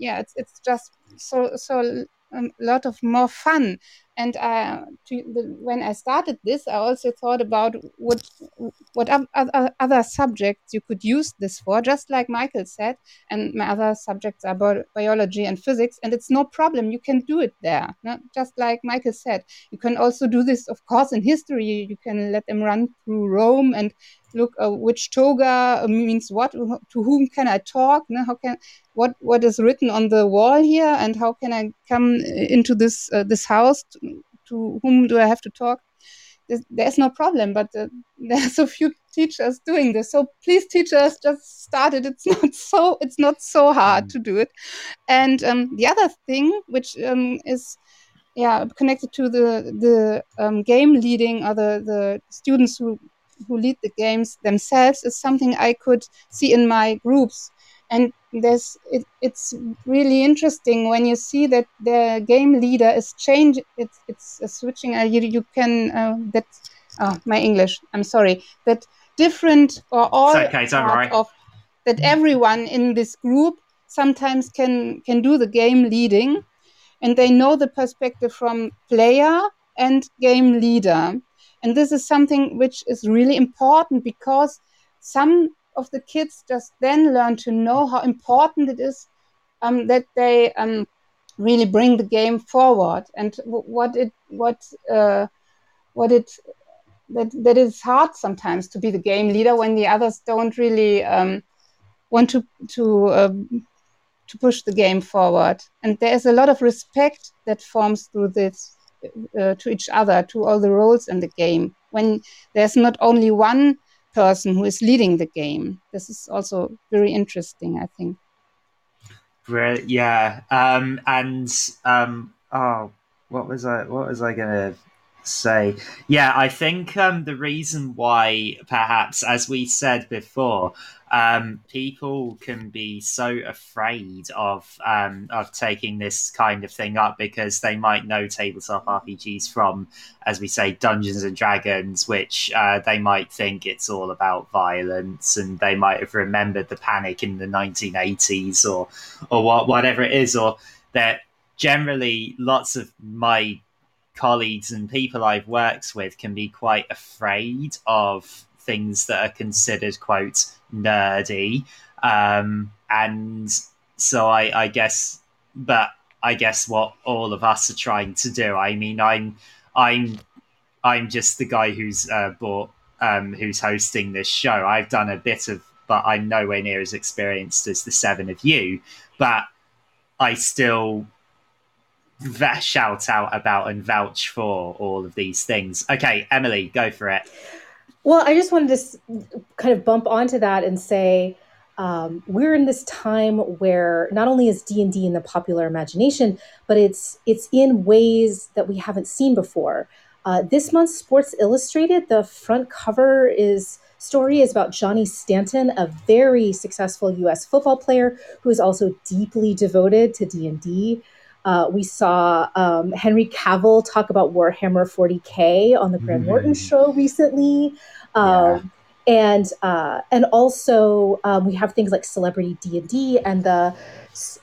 yeah, it's it's just so so a lot of more fun. And I, to the, when I started this, I also thought about what what other, other subjects you could use this for, just like Michael said. And my other subjects are bi- biology and physics, and it's no problem. You can do it there, no? Just like Michael said. You can also do this, of course, in history. You can let them run through Rome and look uh, which toga means what, to whom can I talk, no? How can what what is written on the wall here, and how can I come into this uh, this house? To, To whom do I have to talk? There's, there's no problem, but uh, there are so few teachers doing this. So please, teachers, just start it. It's not so it's not so hard to do it. And um, the other thing, which um, is yeah connected to the the um, game leading or the, the students who who lead the games themselves, is something I could see in my groups. And there's it, it's really interesting when you see that the game leader is changing. It, it's uh, switching. Uh, you you can uh, that. Oh, my English. I'm sorry. That different or all it's okay, it's all right. of that everyone in this group sometimes can can do the game leading, and they know the perspective from player and game leader. And this is something which is really important, because some of the kids just then learn to know how important it is um, that they um, really bring the game forward, and w- what it what uh, what it that that is hard sometimes to be the game leader when the others don't really um, want to to uh, to push the game forward. And there is a lot of respect that forms through this uh, to each other, to all the roles in the game, when there's not only one person who is leading the game. This is also very interesting, I think. Brilliant. Yeah. Um, and um, oh, what was I? What was I going to say? Yeah, I think um, the reason why, perhaps, as we said before, um, people can be so afraid of um, of taking this kind of thing up, because they might know tabletop R P Gs from, as we say, Dungeons and Dragons, which uh, they might think it's all about violence, and they might have remembered the panic in the nineteen eighties or or what, whatever it is, or that generally lots of my colleagues and people I've worked with can be quite afraid of things that are considered, quote, nerdy. Um, and so I, I guess, but I guess what all of us are trying to do. I mean, I'm, I'm, I'm just the guy who's uh, bought, um, who's hosting this show. I've done a bit of, but I'm nowhere near as experienced as the seven of you. But I still shout out about and vouch for all of these things. Okay, Emily, go for it. Well, I just wanted to kind of bump onto that and say um, we're in this time where not only is D and D in the popular imagination, but it's it's in ways that we haven't seen before. Uh, this month's Sports Illustrated, the front cover is story is about Johnny Stanton, a very successful U S football player who is also deeply devoted to D and D. Uh, we saw um, Henry Cavill talk about Warhammer forty K on the Graham Norton mm. show recently. Um, yeah. And uh, and also um, we have things like Celebrity D and D and the,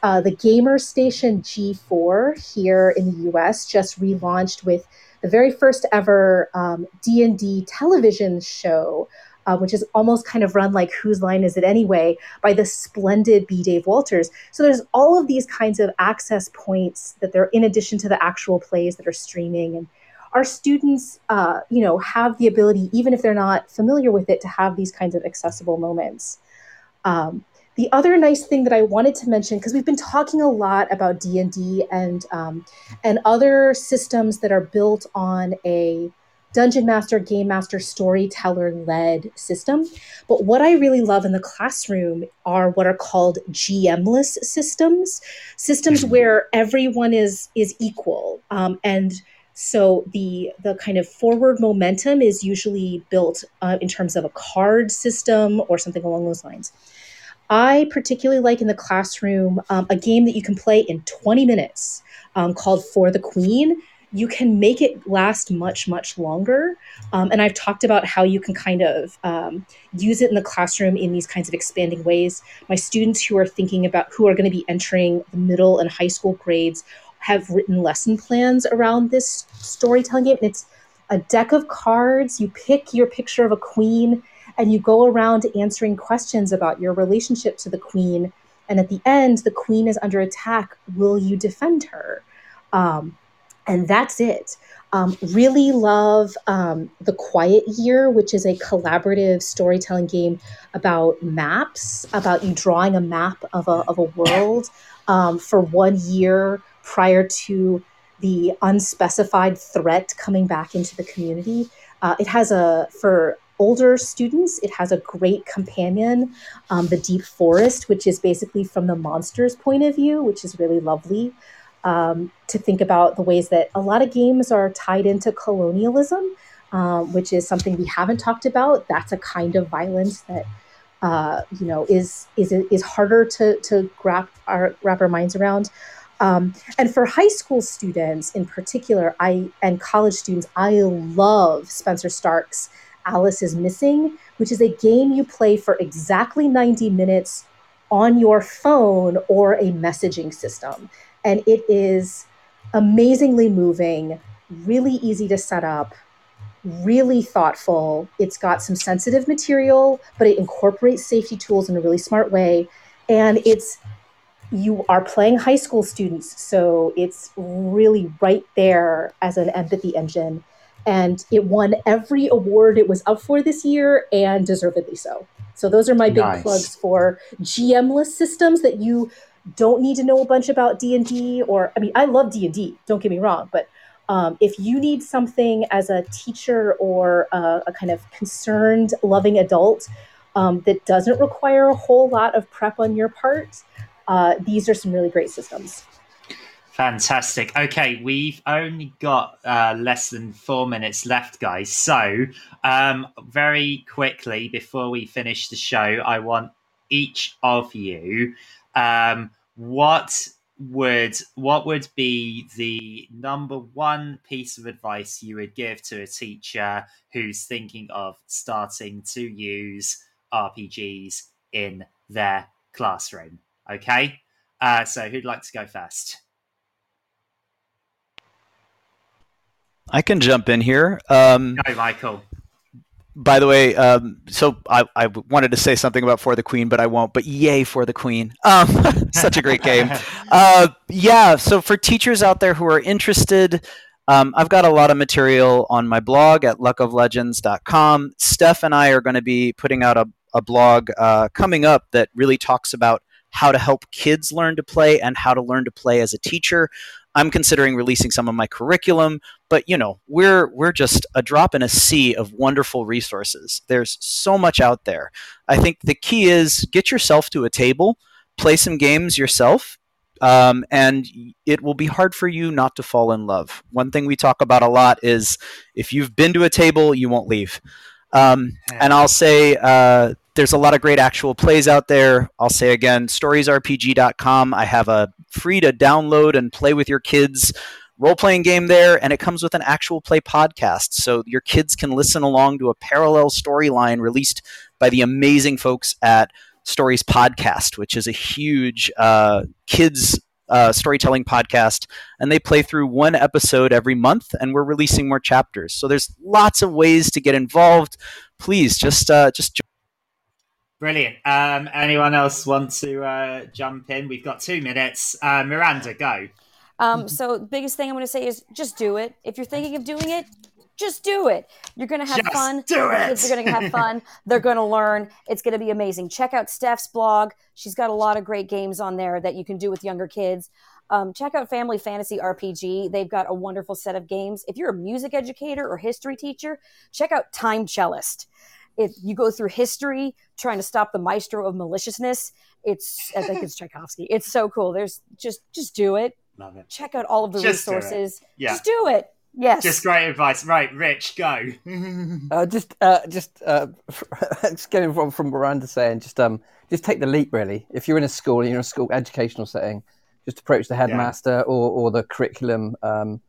uh, the gamer station G four here in the U S just relaunched with the very first ever um, D and D television show, Uh, which is almost kind of run like Whose Line Is It Anyway, by the splendid B. Dave Walters. So there's all of these kinds of access points that they're in addition to the actual plays that are streaming. And our students, uh, you know, have the ability, even if they're not familiar with it, to have these kinds of accessible moments. Um, the other nice thing that I wanted to mention, because we've been talking a lot about D and D and um, and other systems that are built on a Dungeon Master, Game Master, Storyteller-led system. But what I really love in the classroom are what are called G M-less systems, systems where everyone is is equal. Um, and so the the kind of forward momentum is usually built uh, in terms of a card system or something along those lines. I particularly like in the classroom um, a game that you can play in twenty minutes um, called For the Queen. You can make it last much, much longer. Um, and I've talked about how you can kind of um, use it in the classroom in these kinds of expanding ways. My students who are thinking about, who are going to be entering the middle and high school grades, have written lesson plans around this storytelling game. And it's a deck of cards. You pick your picture of a queen and you go around answering questions about your relationship to the queen. And at the end, the queen is under attack. Will you defend her? Um, And that's it. Um, really love um, The Quiet Year, which is a collaborative storytelling game about maps, about you drawing a map of a of a world um, for one year prior to the unspecified threat coming back into the community. Uh, it has a, for older students, it has a great companion, um, The Deep Forest, which is basically from the monster's point of view, which is really lovely. Um, to think about the ways that a lot of games are tied into colonialism, um, which is something we haven't talked about. That's a kind of violence that uh, you know, is is is harder to to wrap our wrap our minds around. Um, and for high school students in particular, I and college students, I love Spencer Stark's Alice is Missing, which is a game you play for exactly ninety minutes on your phone or a messaging system. And it is amazingly moving, really easy to set up, really thoughtful. It's got some sensitive material, but it incorporates safety tools in a really smart way. And it's you are playing high school students, so it's really right there as an empathy engine. And it won every award it was up for this year, and deservedly so. So those are my big nice. Plugs for G M-less systems that you don't need to know a bunch about D and D. Or, I mean, I love D and D, don't get me wrong, but um, if you need something as a teacher or a, a kind of concerned, loving adult um, that doesn't require a whole lot of prep on your part, uh, these are some really great systems. Fantastic. Okay, we've only got uh, less than four minutes left, guys. So um, very quickly, before we finish the show, I want each of you, um, what would what would be the number one piece of advice you would give to a teacher who's thinking of starting to use R P Gs in their classroom? Okay, uh, so who'd like to go first? I can jump in here. Um, Hi, Michael. By the way, um, so I, I wanted to say something about For the Queen, but I won't. But yay For the Queen. Um, such a great game. Uh, yeah, so for teachers out there who are interested, um, I've got a lot of material on my blog at luck of legends dot com. Steph and I are going to be putting out a, a blog uh, coming up that really talks about how to help kids learn to play and how to learn to play as a teacher. I'm considering releasing some of my curriculum, but you know, we're we're just a drop in a sea of wonderful resources. There's so much out there. I think the key is get yourself to a table, play some games yourself, um, and it will be hard for you not to fall in love. One thing we talk about a lot is if you've been to a table, you won't leave. Um, and I'll say uh, there's a lot of great actual plays out there. I'll say again, stories r p g dot com. I have a free to download and play with your kids role-playing game there, and it comes with an actual play podcast, so your kids can listen along to a parallel storyline released by the amazing folks at Stories Podcast, which is a huge uh, kids uh, storytelling podcast, and they play through one episode every month, and we're releasing more chapters. So there's lots of ways to get involved. Please, just uh, just. Brilliant. Um, anyone else want to uh, jump in? We've got two minutes. Uh, Miranda, go. Um, so the biggest thing I'm going to say is just do it. If you're thinking of doing it, just do it. You're going to have just fun. Do it. The kids are going to have fun. They're going to learn. It's going to be amazing. Check out Steph's blog. She's got a lot of great games on there that you can do with younger kids. Um, check out Family Fantasy R P G. They've got a wonderful set of games. If you're a music educator or history teacher, check out Time Cellist. If you go through history trying to stop the maestro of maliciousness, it's I think it's Tchaikovsky. It's so cool. There's just just do it. Love it. Check out all of the just resources. Do yeah. Just do it. Yes. Just great advice. Right, Rich, go. uh, just uh, just uh, just getting from from Miranda saying, just um just take the leap really. If you're in a school and you're in a school educational setting, just approach the headmaster yeah. or or the curriculum um,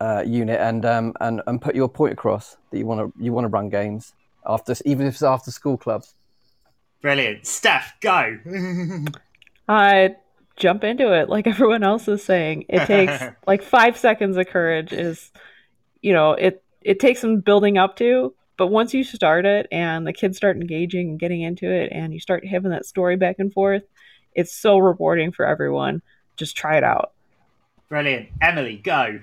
uh, unit and um and, and put your point across that you want to you want to run games. After, even if it's after school clubs. Brilliant. Steph, go. I jump into it like everyone else is saying. It takes like five seconds of courage is, you know, it, it takes some building up to, but once you start it and the kids start engaging and getting into it and you start having that story back and forth, it's so rewarding for everyone. Just try it out. Brilliant. Emily, go.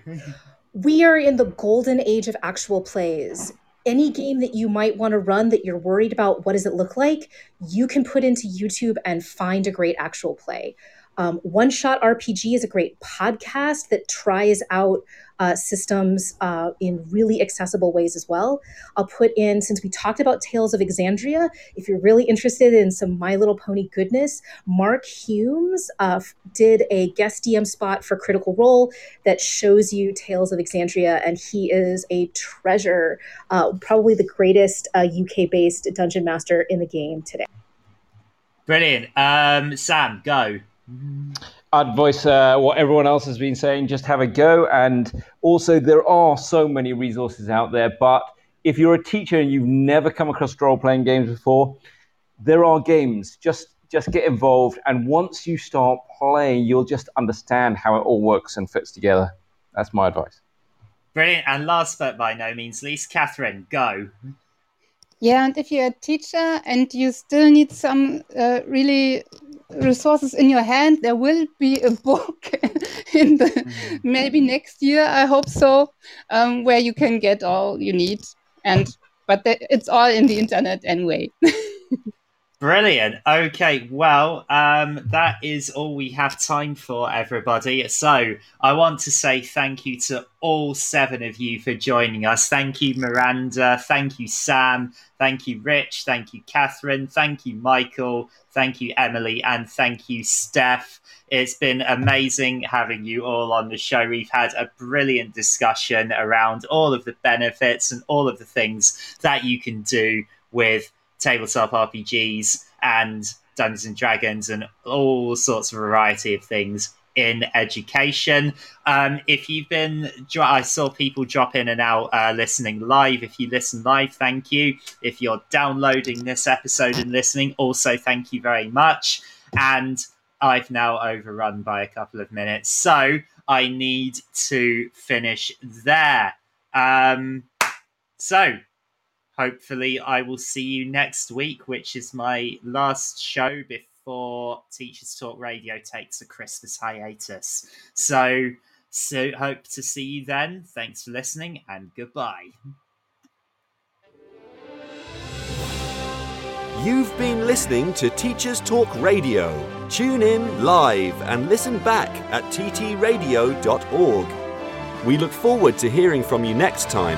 We are in the golden age of actual plays. Any game that you might want to run that you're worried about, what does it look like, you can put into YouTube and find a great actual play. Um, One Shot R P G is a great podcast that tries out uh, systems uh, in really accessible ways as well. I'll put in, since we talked about Tales of Exandria, if you're really interested in some My Little Pony goodness, Mark Humes uh, did a guest D M spot for Critical Role that shows you Tales of Exandria, and he is a treasure, uh, probably the greatest uh, U K-based dungeon master in the game today. Brilliant. Um, Sam, go. I'd voice uh, what everyone else has been saying, just have a go. And also, there are so many resources out there, but if you're a teacher and you've never come across role-playing games before, there are games. Just just get involved, and once you start playing, you'll just understand how it all works and fits together. That's my advice. Brilliant. And last but by no means least, Catherine, go. Yeah, and if you're a teacher and you still need some uh, really... resources in your hand, there will be a book in the mm-hmm. maybe next year, I hope so, um, where you can get all you need. And but th- it's all in the internet anyway. Brilliant. Okay, well, um, that is all we have time for, everybody. So I want to say thank you to all seven of you for joining us. Thank you, Miranda. Thank you, Sam. Thank you, Rich. Thank you, Catherine. Thank you, Michael. Thank you, Emily. And thank you, Steph. It's been amazing having you all on the show. We've had a brilliant discussion around all of the benefits and all of the things that you can do with tabletop R P Gs and Dungeons and Dragons and all sorts of variety of things in education. Um, if you've been, I saw people drop in and out uh, listening live. If you listen live, thank you. If you're downloading this episode and listening, also thank you very much. And I've now overrun by a couple of minutes, so I need to finish there. Um, so... Hopefully, I will see you next week, which is my last show before Teachers Talk Radio takes a Christmas hiatus. So, so hope to see you then. Thanks for listening, and goodbye. You've been listening to Teachers Talk Radio. Tune in live and listen back at t t radio dot org. We look forward to hearing from you next time